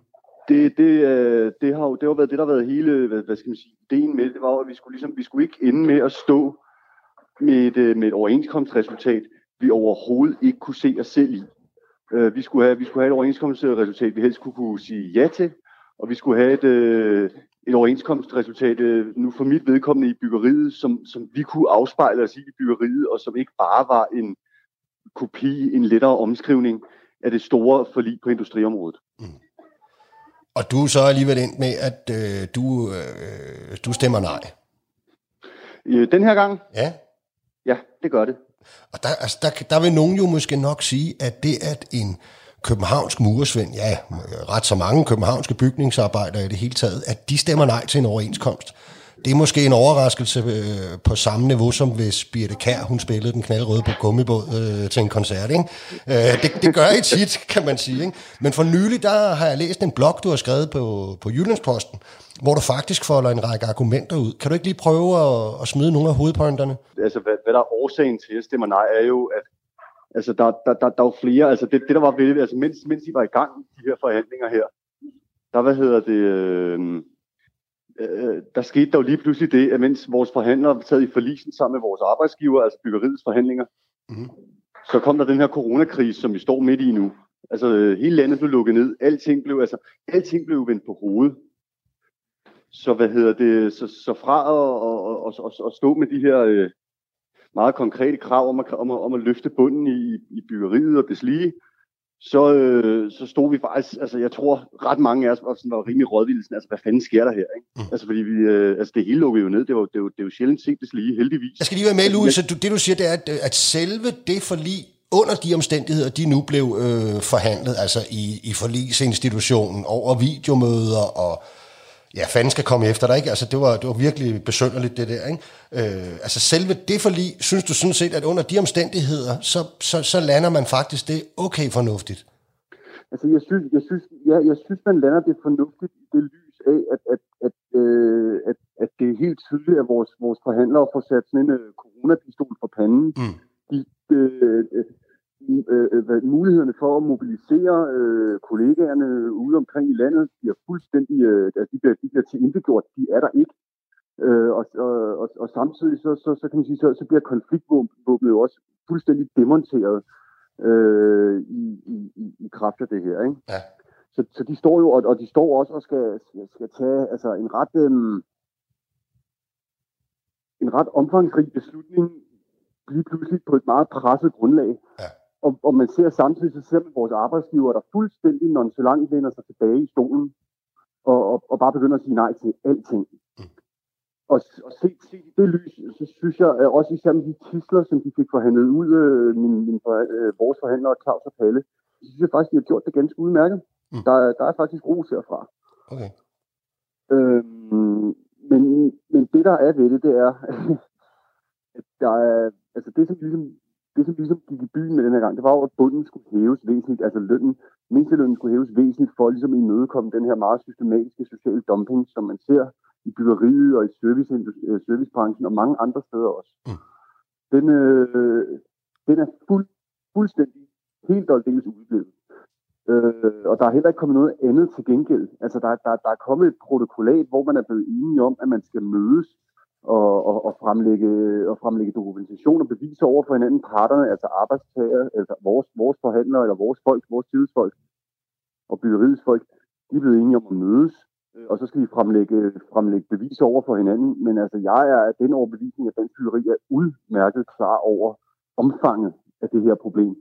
Det har været det, der har været hele, hvad skal man sige, ideen med, det var at vi skulle ikke ende med at stå med et overenskomstresultat, vi overhovedet ikke kunne se os selv i. Vi skulle have et overenskomstresultat, vi helst kunne sige ja til, og vi skulle have et overenskomstresultat, nu for mit vedkommende i byggeriet, som vi kunne afspejle os i byggeriet, og som ikke bare var en kopi, en lettere omskrivning af det store forlig på industriområdet. Mm. Og du er så alligevel endt med, at du stemmer nej? Den her gang? Ja. Ja, det gør det. Og der vil nogen jo måske nok sige, at det at en københavnsk murersvend, ja, ret så mange københavnske bygningsarbejdere i det hele taget, at de stemmer nej til en overenskomst. Det er måske en overraskelse på samme niveau, som hvis Birte Kær, hun spillede Den knaldrøde på gummibåd til en koncert, ikke? Det gør I tit, kan man sige, ikke? Men for nylig, der har jeg læst en blog, du har skrevet på Jyllandsposten, hvor du faktisk folder en række argumenter ud. Kan du ikke lige prøve at smide nogle af hovedpointerne? Altså, hvad der er årsagen til, at stemmer nej, er jo, at altså, der er jo flere. Altså, det der var ved, altså, mens I var i gang, de her forhandlinger her, der, der skete der jo lige pludselig det, at mens vores forhandlere sad i forlisen sammen med vores arbejdsgiver, altså byggeriets forhandlinger, så kom der den her coronakrise, som vi står midt i nu. Altså, hele landet blev lukket ned. Alting blev vendt på hovedet. Så så fra at stå med de her meget konkrete krav om at løfte bunden i byggeriet og deslige, så stod vi faktisk, altså jeg tror ret mange af os var rimelig rådvildelsen, altså hvad fanden sker der her, ikke? Altså fordi vi, altså det hele lukkede jo ned, det var jo sjældent set deslige, heldigvis. Jeg skal lige være med, Louis, så det du siger, det er, at selve det forlig, under de omstændigheder, de nu blev forhandlet, altså i forlisinstitutionen over videomøder og ja, fanden skal komme efter dig, ikke? Altså, det var virkelig besynderligt, det der, ikke? Altså, selve det forlig, synes du sådan set, at under de omstændigheder, så lander man faktisk det okay fornuftigt? Altså, jeg synes, man lander det fornuftigt i det lys af, at det er helt tydeligt, at vores forhandlere får sat sådan en coronapistol for panden. Mulighederne for at mobilisere kollegaerne ude omkring i landet bliver fuldstændig, de bliver tilindegjort, de er der ikke. Og samtidig så kan man sige, så bliver konfliktvåbnet også fuldstændig demonteret i kraft af det her, ikke? Ja. Så de står jo, og de står også og skal tage altså en ret omfangsrig beslutning lige pludselig på et meget presset grundlag. Ja. Og man ser samtidig, så ser man vores arbejdsgiver, der fuldstændig nonchalant vender sig tilbage i stolen, og bare begynder at sige nej til alting. Og se det lys, så synes jeg også især med de tidsler, som de fik forhandlet ud, vores forhandlere, Claus og Palle, så synes jeg faktisk, de har gjort det ganske udmærket. Der er faktisk ros herfra. Okay. Men det, der er ved det er, at der er, altså det, som gik i byen med den her gang, det var jo, at bunden skulle hæves væsentligt, altså mindstelønnen skulle hæves væsentligt for ligesom at imødekomme den her meget systematiske sociale dumping, som man ser i byggeriet og i servicebranchen og mange andre steder også. Den er fuldstændig helt og aldeles udeblevet. Og der er heller ikke kommet noget andet til gengæld. Altså der er kommet et protokollat, hvor man er blevet enige om, at man skal mødes og fremlægge dokumentation og beviser over for hinanden, parterne, altså arbejdstagere, altså vores forhandlere, eller vores folk, vores tidsfolk og byggeriets folk, de er blevet enige om at mødes, og så skal de fremlægge beviser over for hinanden. Men altså, jeg er af den overbevisning, at Dansk Byggeri er udmærket klar over omfanget af det her problem.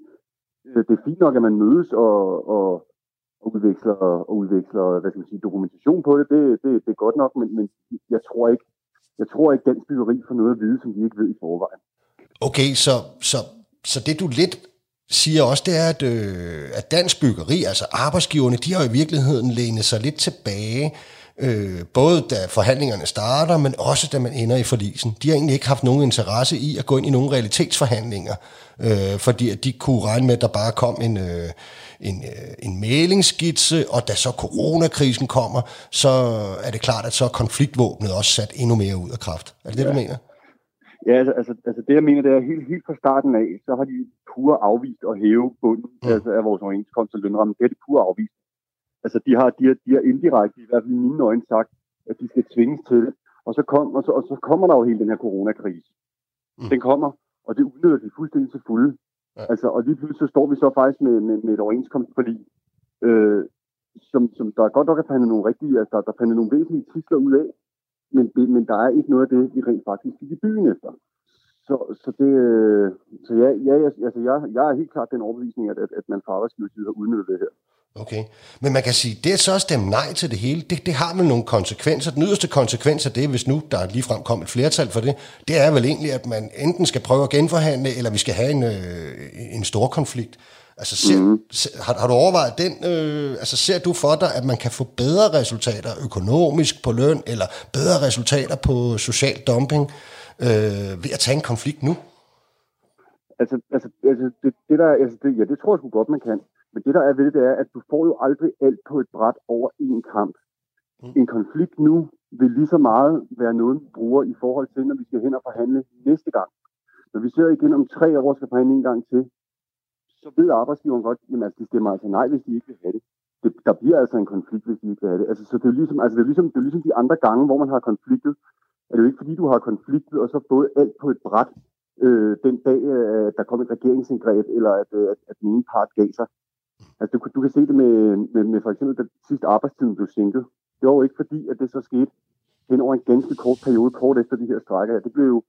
Det er fint nok, at man mødes og udveksler hvad skal man sige, dokumentation på det. Det er godt nok, men jeg tror ikke, Dansk Byggeri får noget at vide, som de ikke ved i forvejen. Okay, så det du lidt siger også, det er, at Dansk Byggeri, altså arbejdsgiverne, de har i virkeligheden lænet sig lidt tilbage, både da forhandlingerne starter, men også da man ender i forlisen. De har egentlig ikke haft nogen interesse i at gå ind i nogle realitetsforhandlinger, fordi at de kunne regne med, at der bare kom en mæglingsskitse, og da så coronakrisen kommer, så er det klart, at så er konfliktvåbnet også sat endnu mere ud af kraft. Er det det, du mener? Ja, altså det, jeg mener, det er helt fra starten af, så har de pure afvist at hæve bunden altså af vores overenskomst og lønramme. Det er det pure afvist. Altså de har indirekte, i hvert fald i mine øjne, sagt, at de skal tvinges til det. Og så kommer der jo hele den her coronakrise. Den kommer, og det udnytter de fuldstændig til fulde. Ja. Altså, og lige pludselig så står vi så faktisk med et overenskomstforlig, som der godt nok er fandet nogle rigtige, altså der er fandet nogle væsentlige tidsler ud af, men der er ikke noget af det, vi rent faktisk gik i byen efter. Så jeg er helt klart den overbevisning, at man fra arbejdsgiverside har udnyttet det her. Okay, men man kan sige, det at så stemme nej til det hele, det har vel nogle konsekvenser. Den yderste konsekvens af det, hvis nu der ligefrem kom et flertal for det, det er vel egentlig, at man enten skal prøve at genforhandle, eller vi skal have en stor konflikt. Altså, har du overvejet den? Ser du for dig, at man kan få bedre resultater økonomisk på løn, eller bedre resultater på social dumping ved at tage en konflikt nu? Det tror jeg sgu godt, man kan. Men det, der er ved det, er, at du får jo aldrig alt på et bræt over én kamp. En konflikt nu vil lige så meget være noget, vi bruger i forhold til, når vi skal hen og forhandle næste gang. Når vi sidder igen om 3 år og skal forhandle en gang til, så ved arbejdsgiveren godt, jamen altså, de stemmer altså nej, hvis de ikke vil have det. Der bliver altså en konflikt, hvis de ikke vil have det. Altså, så det er ligesom, det er ligesom de andre gange, hvor man har konfliktet. Er det jo ikke, fordi du har konfliktet, og så fået alt på et bræt den dag, der kom et regeringsindgreb, eller at den ene part gav sig. Altså, du kan se det med for eksempel, da sidste arbejdstiden blev sænket. Det var jo ikke fordi, at det så skete hen over en ganske kort periode, kort efter de her strækker. Det blev jo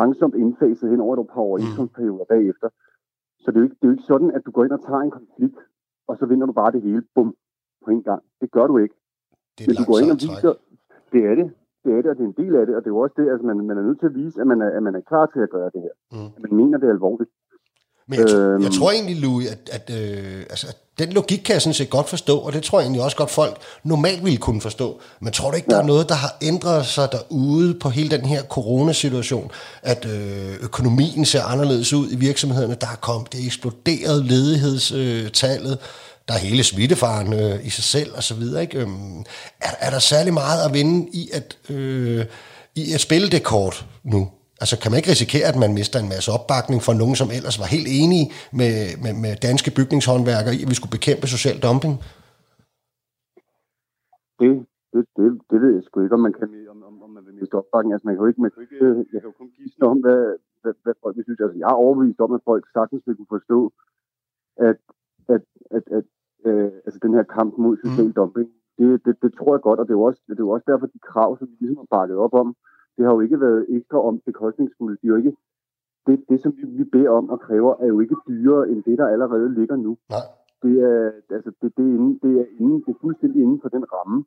langsomt indfaset hen over et par overenskomstperioder bagefter. Så det er jo ikke sådan, at du går ind og tager en konflikt, og så vinder du bare det hele, bum, på en gang. Det gør du ikke. Men du går ind og viser, det er det, og det er en del af det, og det er jo også det, altså man er nødt til at vise, at man er klar til at gøre det her. At man mener, det er alvorligt. Men jeg tror egentlig, Louis, at den logik kan jeg sådan set godt forstå, og det tror jeg egentlig også godt, folk normalt ville kunne forstå. Men tror du ikke, der er noget, der har ændret sig derude på hele den her coronasituation, at økonomien ser anderledes ud i virksomhederne? Der er kommet det eksploderede ledighedstallet, der er hele smittefaren i sig selv osv. Er der særlig meget at vinde i at spille det kort nu? Altså, kan man ikke risikere, at man mister en masse opbakning fra nogen, som ellers var helt enige med danske bygningshåndværkere i, at vi skulle bekæmpe social dumping? Det ved jeg sgu ikke, om man kan om man vil miste opbakning. Altså, jeg kan jo kun gisne om, hvad folk synes. Altså, jeg er overbevist om, at folk sagtens vil kunne forstå, at den her kamp mod social dumping, det tror jeg godt, og det er jo også derfor, de krav, som vi ligesom har bakket op om, det har jo ikke været ekstra om bekostningsfuldt. Det, som vi beder om og kræver, er jo ikke dyrere end det, der allerede ligger nu. Nej. Det er fuldstændig inden for den ramme.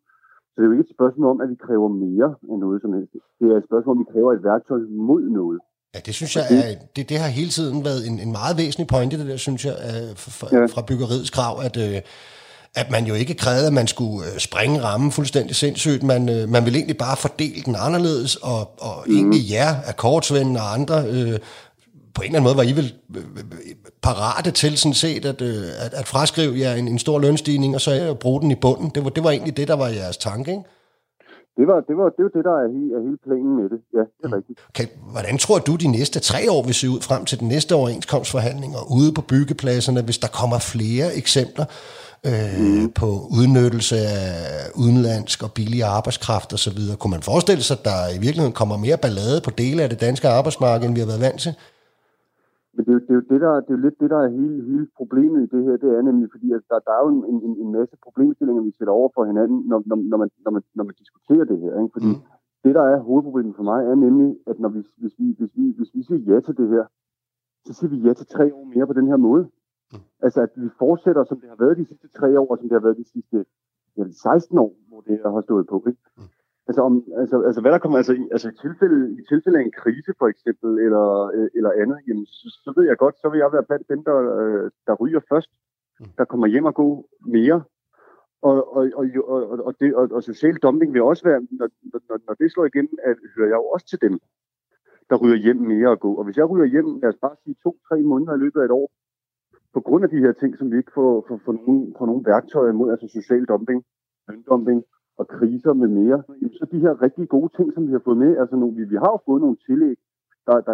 Så det er jo ikke et spørgsmål om, at vi kræver mere end noget som helst. Det er et spørgsmål om, at vi kræver et værktøj mod noget. Ja, det synes jeg, det har hele tiden været en meget væsentlig pointe, det der, synes jeg, fra byggeriets krav, at man jo ikke krævede, at man skulle springe rammen fuldstændig sindssygt. Man ville egentlig bare fordele den anderledes, og egentlig akkordsvenden og andre på en eller anden måde var I vel parate til sådan set at fraskrive jer en stor lønstigning, og så bruge den i bunden. Det var egentlig det, der var jeres tanke, ikke? Det var det, der er hele planen med det. Ja, det er rigtigt. Hvordan tror du, de næste 3 år vil se ud frem til den næste overenskomstforhandling og ude på byggepladserne, hvis der kommer flere eksempler på udnyttelse af udenlandsk og billig arbejdskraft osv.? Kunne man forestille sig, at der i virkeligheden kommer mere ballade på dele af det danske arbejdsmarked, end vi har været vant til? Men det er jo lidt det, der er hele problemet i det her. Det er nemlig, fordi altså, der er jo en masse problemstillinger, vi sætter over for hinanden, når man diskuterer det her. Ikke? Fordi det, der er hovedproblemet for mig, er nemlig, at når vi, hvis vi siger ja til det her, så siger vi ja til 3 år mere på den her måde. Altså, at vi fortsætter, som det har været de sidste 3 år, og som det har været de sidste 16 år, hvor det har stået på. Ikke? Altså, hvad der kommer, altså i tilfælde af en krise, for eksempel, eller andet, jamen, så ved jeg godt, så vil jeg være blandt dem, der ryger først, der kommer hjem og går mere. Og social dumping vil også være, når det slår igennem, at hører jeg jo også til dem, der ryger hjem mere og går. Og hvis jeg ryger hjem, lad os bare sige 2-3 måneder i løbet af et år, på grund af de her ting, som vi ikke får nogen værktøjer imod, altså social dumping, løndumping og kriser med mere, så de her rigtig gode ting, som vi har fået med, altså vi har jo fået nogle tillæg,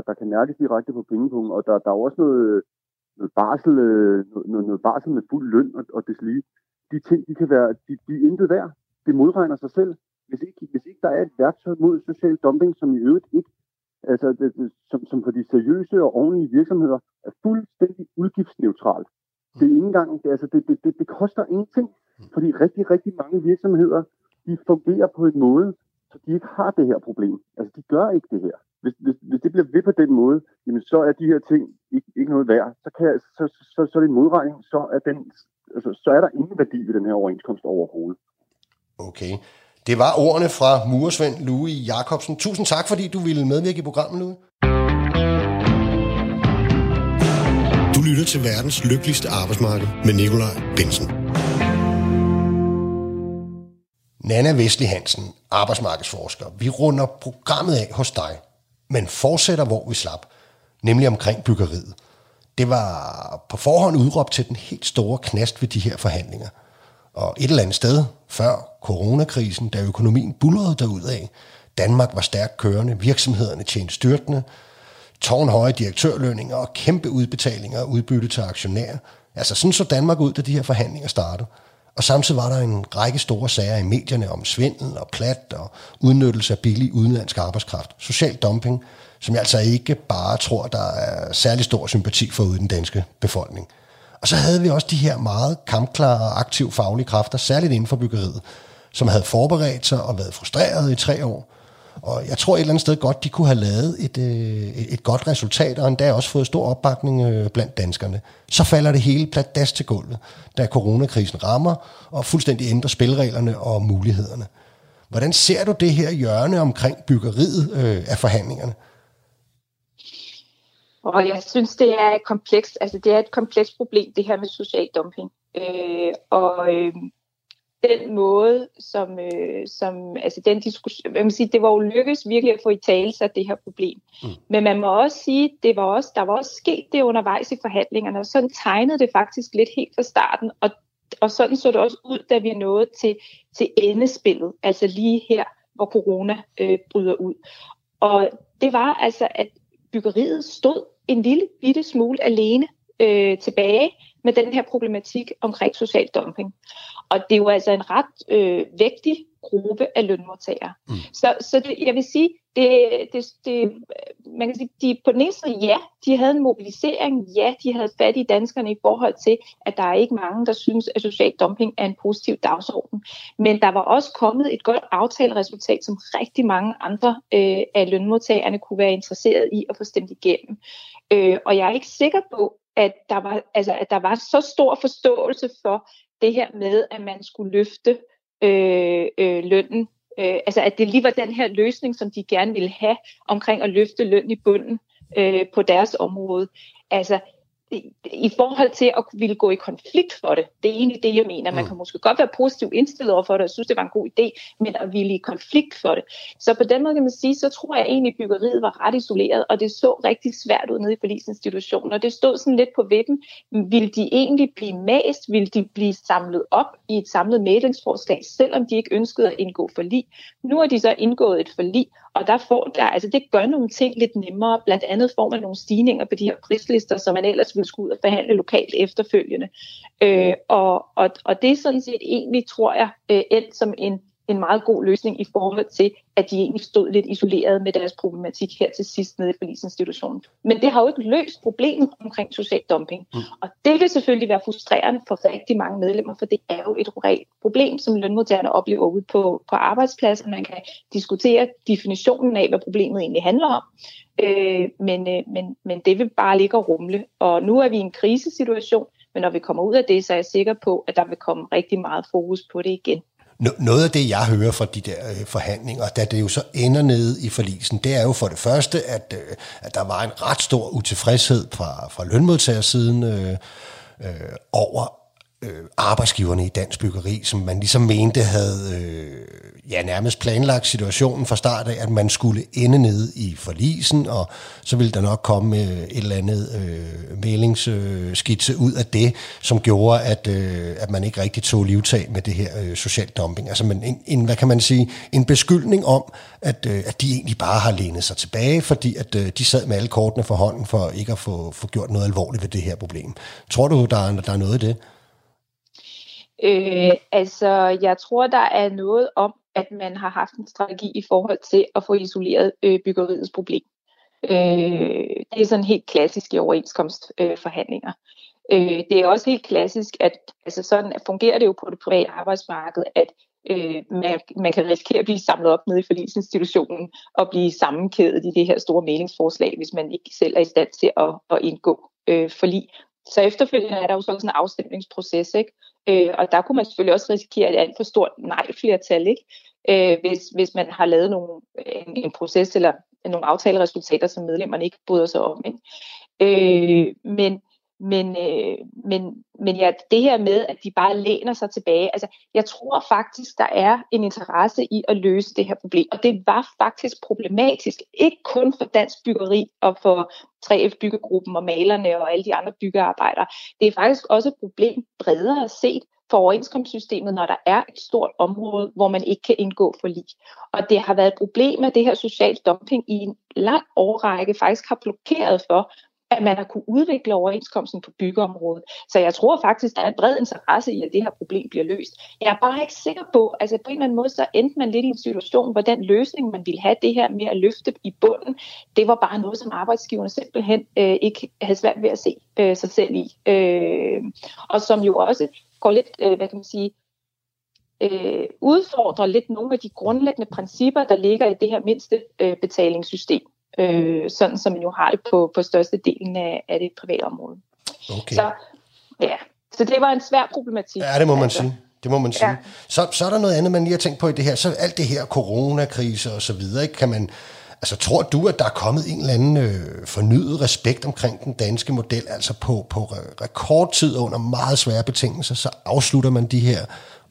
der kan mærkes direkte på pengepunkten, og der er også noget barsel med fuld løn og deslige. De ting, de kan være, de er intet værd. Det modregner sig selv. Hvis ikke der er et værktøj mod social dumping, som i øvrigt ikke, altså som for de seriøse og ordentlige virksomheder, er fuldstændig udgiftsneutralt. Det er ikke engang, det koster ingenting, fordi rigtig, rigtig mange virksomheder, de fungerer på en måde, så de ikke har det her problem. Altså, de gør ikke det her. Hvis det bliver ved på den måde, jamen, så er de her ting ikke noget værd. Så er det en modregning, så er der ingen værdi ved den her overenskomst overhovedet. Okay. Det var ordene fra murersvend Louis Jacobsen. Tusind tak, fordi du ville medvirke i programmet, Louis. Du lytter til verdens lykkeligste arbejdsmarked med Nicolai Bensen. Nana Wesley Hansen, arbejdsmarkedsforsker. Vi runder programmet af hos dig, men fortsætter, hvor vi slap, nemlig omkring byggeriet. Det var på forhånd udråbt til den helt store knast ved de her forhandlinger. Og et eller andet sted, før coronakrisen, da økonomien buldrede derudad, Danmark var stærkt kørende, virksomhederne tjente styrtende, tårnhøje direktørlønninger og kæmpe udbetalinger og udbytte til aktionærer. Altså sådan så Danmark ud, da de her forhandlinger startede. Og samtidig var der en række store sager i medierne om svindel og plat og udnyttelse af billig udenlandsk arbejdskraft. Social dumping, som jeg altså ikke bare tror, der er særlig stor sympati for ude den danske befolkning. Og så havde vi også de her meget kampklare og aktive faglige kræfter, særligt inden for byggeriet, som havde forberedt sig og været frustreret i 3 år. Og jeg tror et eller andet sted godt, de kunne have lavet et godt resultat, og endda også fået stor opbakning blandt danskerne. Så falder det hele pladask til gulvet, da coronakrisen rammer og fuldstændig ændrer spillereglerne og mulighederne. Hvordan ser du det her hjørne omkring byggeriet af forhandlingerne? Og jeg synes, det er komplekst. Altså, det er et komplekst problem, det her med social dumping. Den måde, som altså den diskussion, man må sige, det var jo lykkedes virkelig at få i tale sig det her problem. Men man må også sige, der var også sket det undervejs i forhandlingerne, og sådan tegnede det faktisk lidt helt fra starten, og sådan så det også ud, da vi nåede til endespillet, altså lige her, hvor corona bryder ud. Og det var altså, at byggeriet stod en lille bitte smule alene tilbage med den her problematik omkring social dumping. Og det er jo altså en ret vægtig gruppe af lønmodtagere. Så det, jeg vil sige, det, man kan sige, de på den ene side, ja, de havde en mobilisering, ja, de havde fat i danskerne i forhold til, at der er ikke mange, der synes, at social dumping er en positiv dagsorden. Men der var også kommet et godt aftaleresultat, som rigtig mange andre af lønmodtagerne kunne være interesseret i at få stemt igennem. Og jeg er ikke sikker på, at der var så stor forståelse for det her med, at man skulle løfte lønnen. Altså, at det lige var den her løsning, som de gerne ville have omkring at løfte løn i bunden på deres område. Altså, i forhold til at ville gå i konflikt for det. Det er egentlig det, jeg mener. Man kan måske godt være positivt indstillet over for det, og synes, det var en god idé, men at ville i konflikt for det. Så på den måde kan man sige, så tror jeg egentlig, at byggeriet var ret isoleret, og det så rigtig svært ud nede i forligsinstitutionen, og det stod sådan lidt på vippen. Ville de egentlig blive mast? Ville de blive samlet op i et samlet mæglingsforslag, selvom de ikke ønskede at indgå forlig? Nu har de så indgået et forlig, og det gør nogle ting lidt nemmere. Blandt andet får man nogle stigninger på de her prislister, som man ellers ville skulle ud og behandle lokalt efterfølgende. Og det er sådan set egentlig, tror jeg, endt som en meget god løsning i forhold til, at de egentlig stod lidt isoleret med deres problematik her til sidst nede i forligsinstitutionen. Men det har jo ikke løst problemet omkring social dumping. Og det vil selvfølgelig være frustrerende for rigtig mange medlemmer, for det er jo et reelt problem, som lønmodtagerne oplever ude på arbejdspladsen. Man kan diskutere definitionen af, hvad problemet egentlig handler om. Men det vil bare ligge og rumle. Og nu er vi i en krisesituation, men når vi kommer ud af det, så er jeg sikker på, at der vil komme rigtig meget fokus på det igen. Noget af det, jeg hører fra de der forhandlinger, da det jo så ender nede i forlisen, det er jo for det første, at der var en ret stor utilfredshed fra lønmodtagersiden over arbejdsgiverne i Dansk Byggeri, som man ligesom mente havde nærmest planlagt situationen fra start af, at man skulle ende nede i forlisen, og så ville der nok komme et eller andet mæglingsskitse ud af det, som gjorde, at man ikke rigtig tog livtag med det her social dumping. Altså en beskyldning om, at de egentlig bare har lænet sig tilbage, fordi at de sad med alle kortene for hånden for ikke at få gjort noget alvorligt ved det her problem. Tror du, der er noget i det? Altså, jeg tror, der er noget om, at man har haft en strategi i forhold til at få isoleret byggeriets problem. Det er sådan helt klassisk i overenskomstforhandlinger. Det er også helt klassisk, at altså sådan fungerer det jo på det private arbejdsmarked, at man kan risikere at blive samlet op nede i forligsinstitutionen og blive sammenkædet i det her store meningsforslag, hvis man ikke selv er i stand til at indgå forlig. Så efterfølgende er der jo sådan en afstemningsproces, ikke? Og der kunne man selvfølgelig også risikere et alt for stort nej-flertal, ikke? Hvis man har lavet en proces eller nogle aftaleresultater, som medlemmerne ikke bryder sig om. Ikke? Men Men ja, det her med, at de bare læner sig tilbage, altså jeg tror faktisk, der er en interesse i at løse det her problem. Og det var faktisk problematisk, ikke kun for Dansk Byggeri og for 3F-byggegruppen og malerne og alle de andre byggearbejdere. Det er faktisk også et problem bredere set for overenskomstsystemet, når der er et stort område, hvor man ikke kan indgå forlig. Og det har været et problem, at det her social dumping i en lang årrække faktisk har blokeret for, at man har kunnet udvikle overenskomsten på byggeområdet. Så jeg tror faktisk, der er en bred interesse i, at det her problem bliver løst. Jeg er bare ikke sikker på, altså på en eller anden måde, så endte man lidt i en situation, hvor den løsning, man ville have det her med at løfte i bunden, det var bare noget, som arbejdsgiverne simpelthen ikke havde svært ved at se sig selv i. Og som jo også går lidt, hvad kan man sige, udfordrer lidt nogle af de grundlæggende principper, der ligger i det her mindste betalingssystem. Sådan som man jo har det på størstedelen af det private område. Okay. Så, ja. Så det var en svær problematik. Ja, det må man sige. Det må man sige. Ja. Så er der noget andet, man lige har tænkt på i det her. Så alt det her coronakrise og så videre, ikke? Kan man, altså, tror du, at der er kommet en eller anden fornyet respekt omkring den danske model? Altså på rekordtid under meget svære betingelser, så afslutter man de her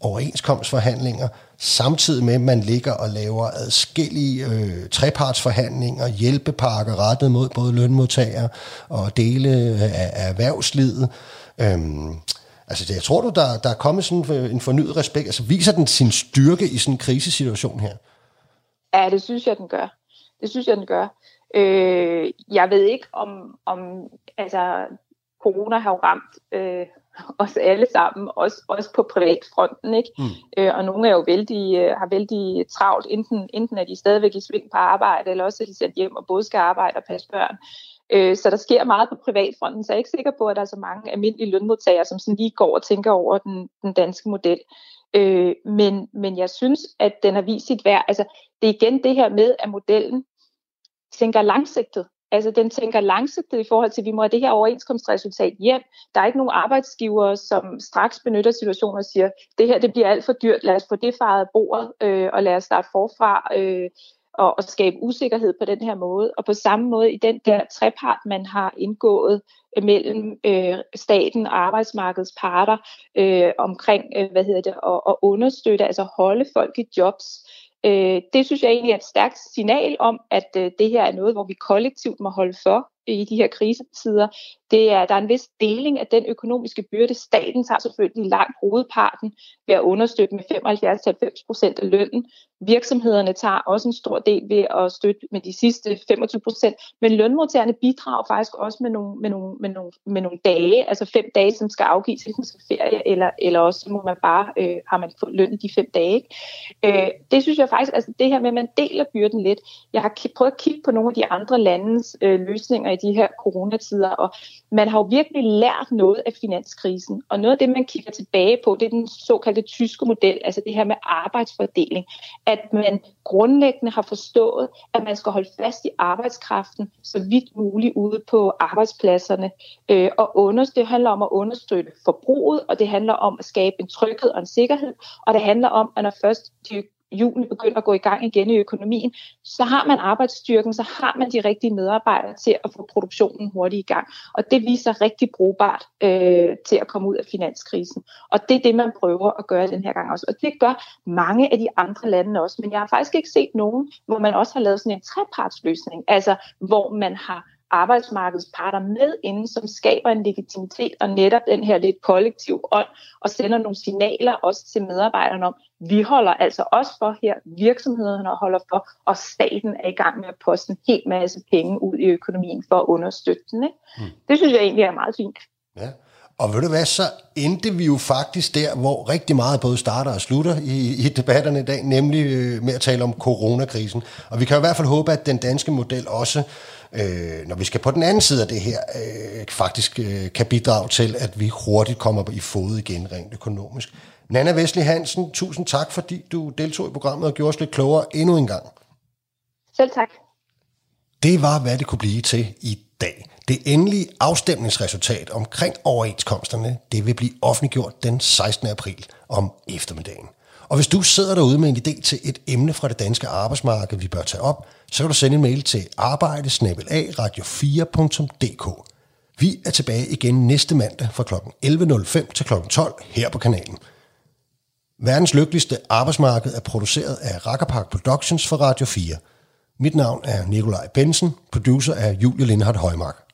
overenskomstforhandlinger, samtidig med, at man ligger og laver adskillige trepartsforhandlinger, hjælpepakker rettet mod både lønmodtagere og dele af erhvervslivet. Jeg tror du, der er kommet sådan en fornyet respekt? Altså, viser den sin styrke i sådan en krisesituation her? Ja, det synes jeg, den gør. Jeg ved ikke, om corona har jo ramt os alle sammen, også på privatfronten, ikke? Og nogle er jo har vældig travlt, enten er de stadigvæk i sving på arbejde, eller også er de sendt hjem og både skal arbejde og passe børn. Så der sker meget på privatfronten, så jeg er ikke sikker på, at der er så mange almindelige lønmodtagere, som sådan lige går og tænker over den danske model. Men jeg synes, at den har vist sit værd. Altså, det er igen det her med, at modellen tænker langsigtet. Altså, den tænker langsigtet i forhold til, at vi må have det her overenskomstresultat hjem. Der er ikke nogen arbejdsgivere, som straks benytter situationen og siger, det her det bliver alt for dyrt, lad os få det faret af bordet, og lad os starte forfra og skabe usikkerhed på den her måde. Og på samme måde i den der trepart, man har indgået mellem staten og arbejdsmarkedets parter omkring, at understøtte, altså holde folk i jobs. Det synes jeg egentlig er et stærkt signal om, at det her er noget, hvor vi kollektivt må holde for i de her krisetider. Der er en vis deling af den økonomiske byrde. Staten tager selvfølgelig langt hovedparten ved at understøtte med 75-90% af lønnen. Virksomhederne tager også en stor del ved at støtte med de sidste 25%. Men lønmodtagerne bidrager faktisk også med nogle dage, altså 5 dage, som skal afgives enten som ferie, eller også må man bare, har man fået løn i de 5 dage. Det synes jeg faktisk, altså det her med, at man deler byrden lidt. Jeg har prøvet at kigge på nogle af de andre landes løsninger i de her coronatider, og man har jo virkelig lært noget af finanskrisen, og noget af det, man kigger tilbage på, det er den såkaldte tyske model, altså det her med arbejdsfordeling, at man grundlæggende har forstået, at man skal holde fast i arbejdskraften så vidt muligt ude på arbejdspladserne, og det handler om at understøtte forbruget, og det handler om at skabe en tryghed og en sikkerhed, og det handler om, at når først de juni begynder at gå i gang igen i økonomien, så har man arbejdsstyrken, så har man de rigtige medarbejdere til at få produktionen hurtigt i gang. Og det viser rigtig brugbart til at komme ud af finanskrisen. Og det er det, man prøver at gøre den her gang også. Og det gør mange af de andre lande også. Men jeg har faktisk ikke set nogen, hvor man også har lavet sådan en trepartsløsning. Altså, hvor man har arbejdsmarkedets parter med inden, som skaber en legitimitet og netop den her lidt kollektiv ånd, og sender nogle signaler også til medarbejderne om, vi holder altså også for her, virksomhederne holder for, og staten er i gang med at poste en hel masse penge ud i økonomien for at understøtte den. Ikke? Det synes jeg egentlig er meget fint. Ja. Og ved du hvad, så endte vi jo faktisk der, hvor rigtig meget både starter og slutter i debatterne i dag, nemlig med at tale om coronakrisen. Og vi kan jo i hvert fald håbe, at den danske model også, når vi skal på den anden side af det her, faktisk kan bidrage til, at vi hurtigt kommer i fod igen rent økonomisk. Nana Wesley Hansen, tusind tak, fordi du deltog i programmet og gjorde os lidt klogere endnu en gang. Selv tak. Det var, hvad det kunne blive til i dag. Det endelige afstemningsresultat omkring overenskomsterne, det vil blive offentliggjort den 16. april om eftermiddagen. Og hvis du sidder derude med en idé til et emne fra det danske arbejdsmarked, vi bør tage op, så kan du sende en mail til arbejde@radio4.dk. Vi er tilbage igen næste mandag fra kl. 11.05 til kl. 12 her på kanalen. Verdens lykkeligste arbejdsmarked er produceret af Rakkerpark Productions for Radio 4. Mit navn er Nicolai Bensen, producer er Julie Lindhardt Højmark.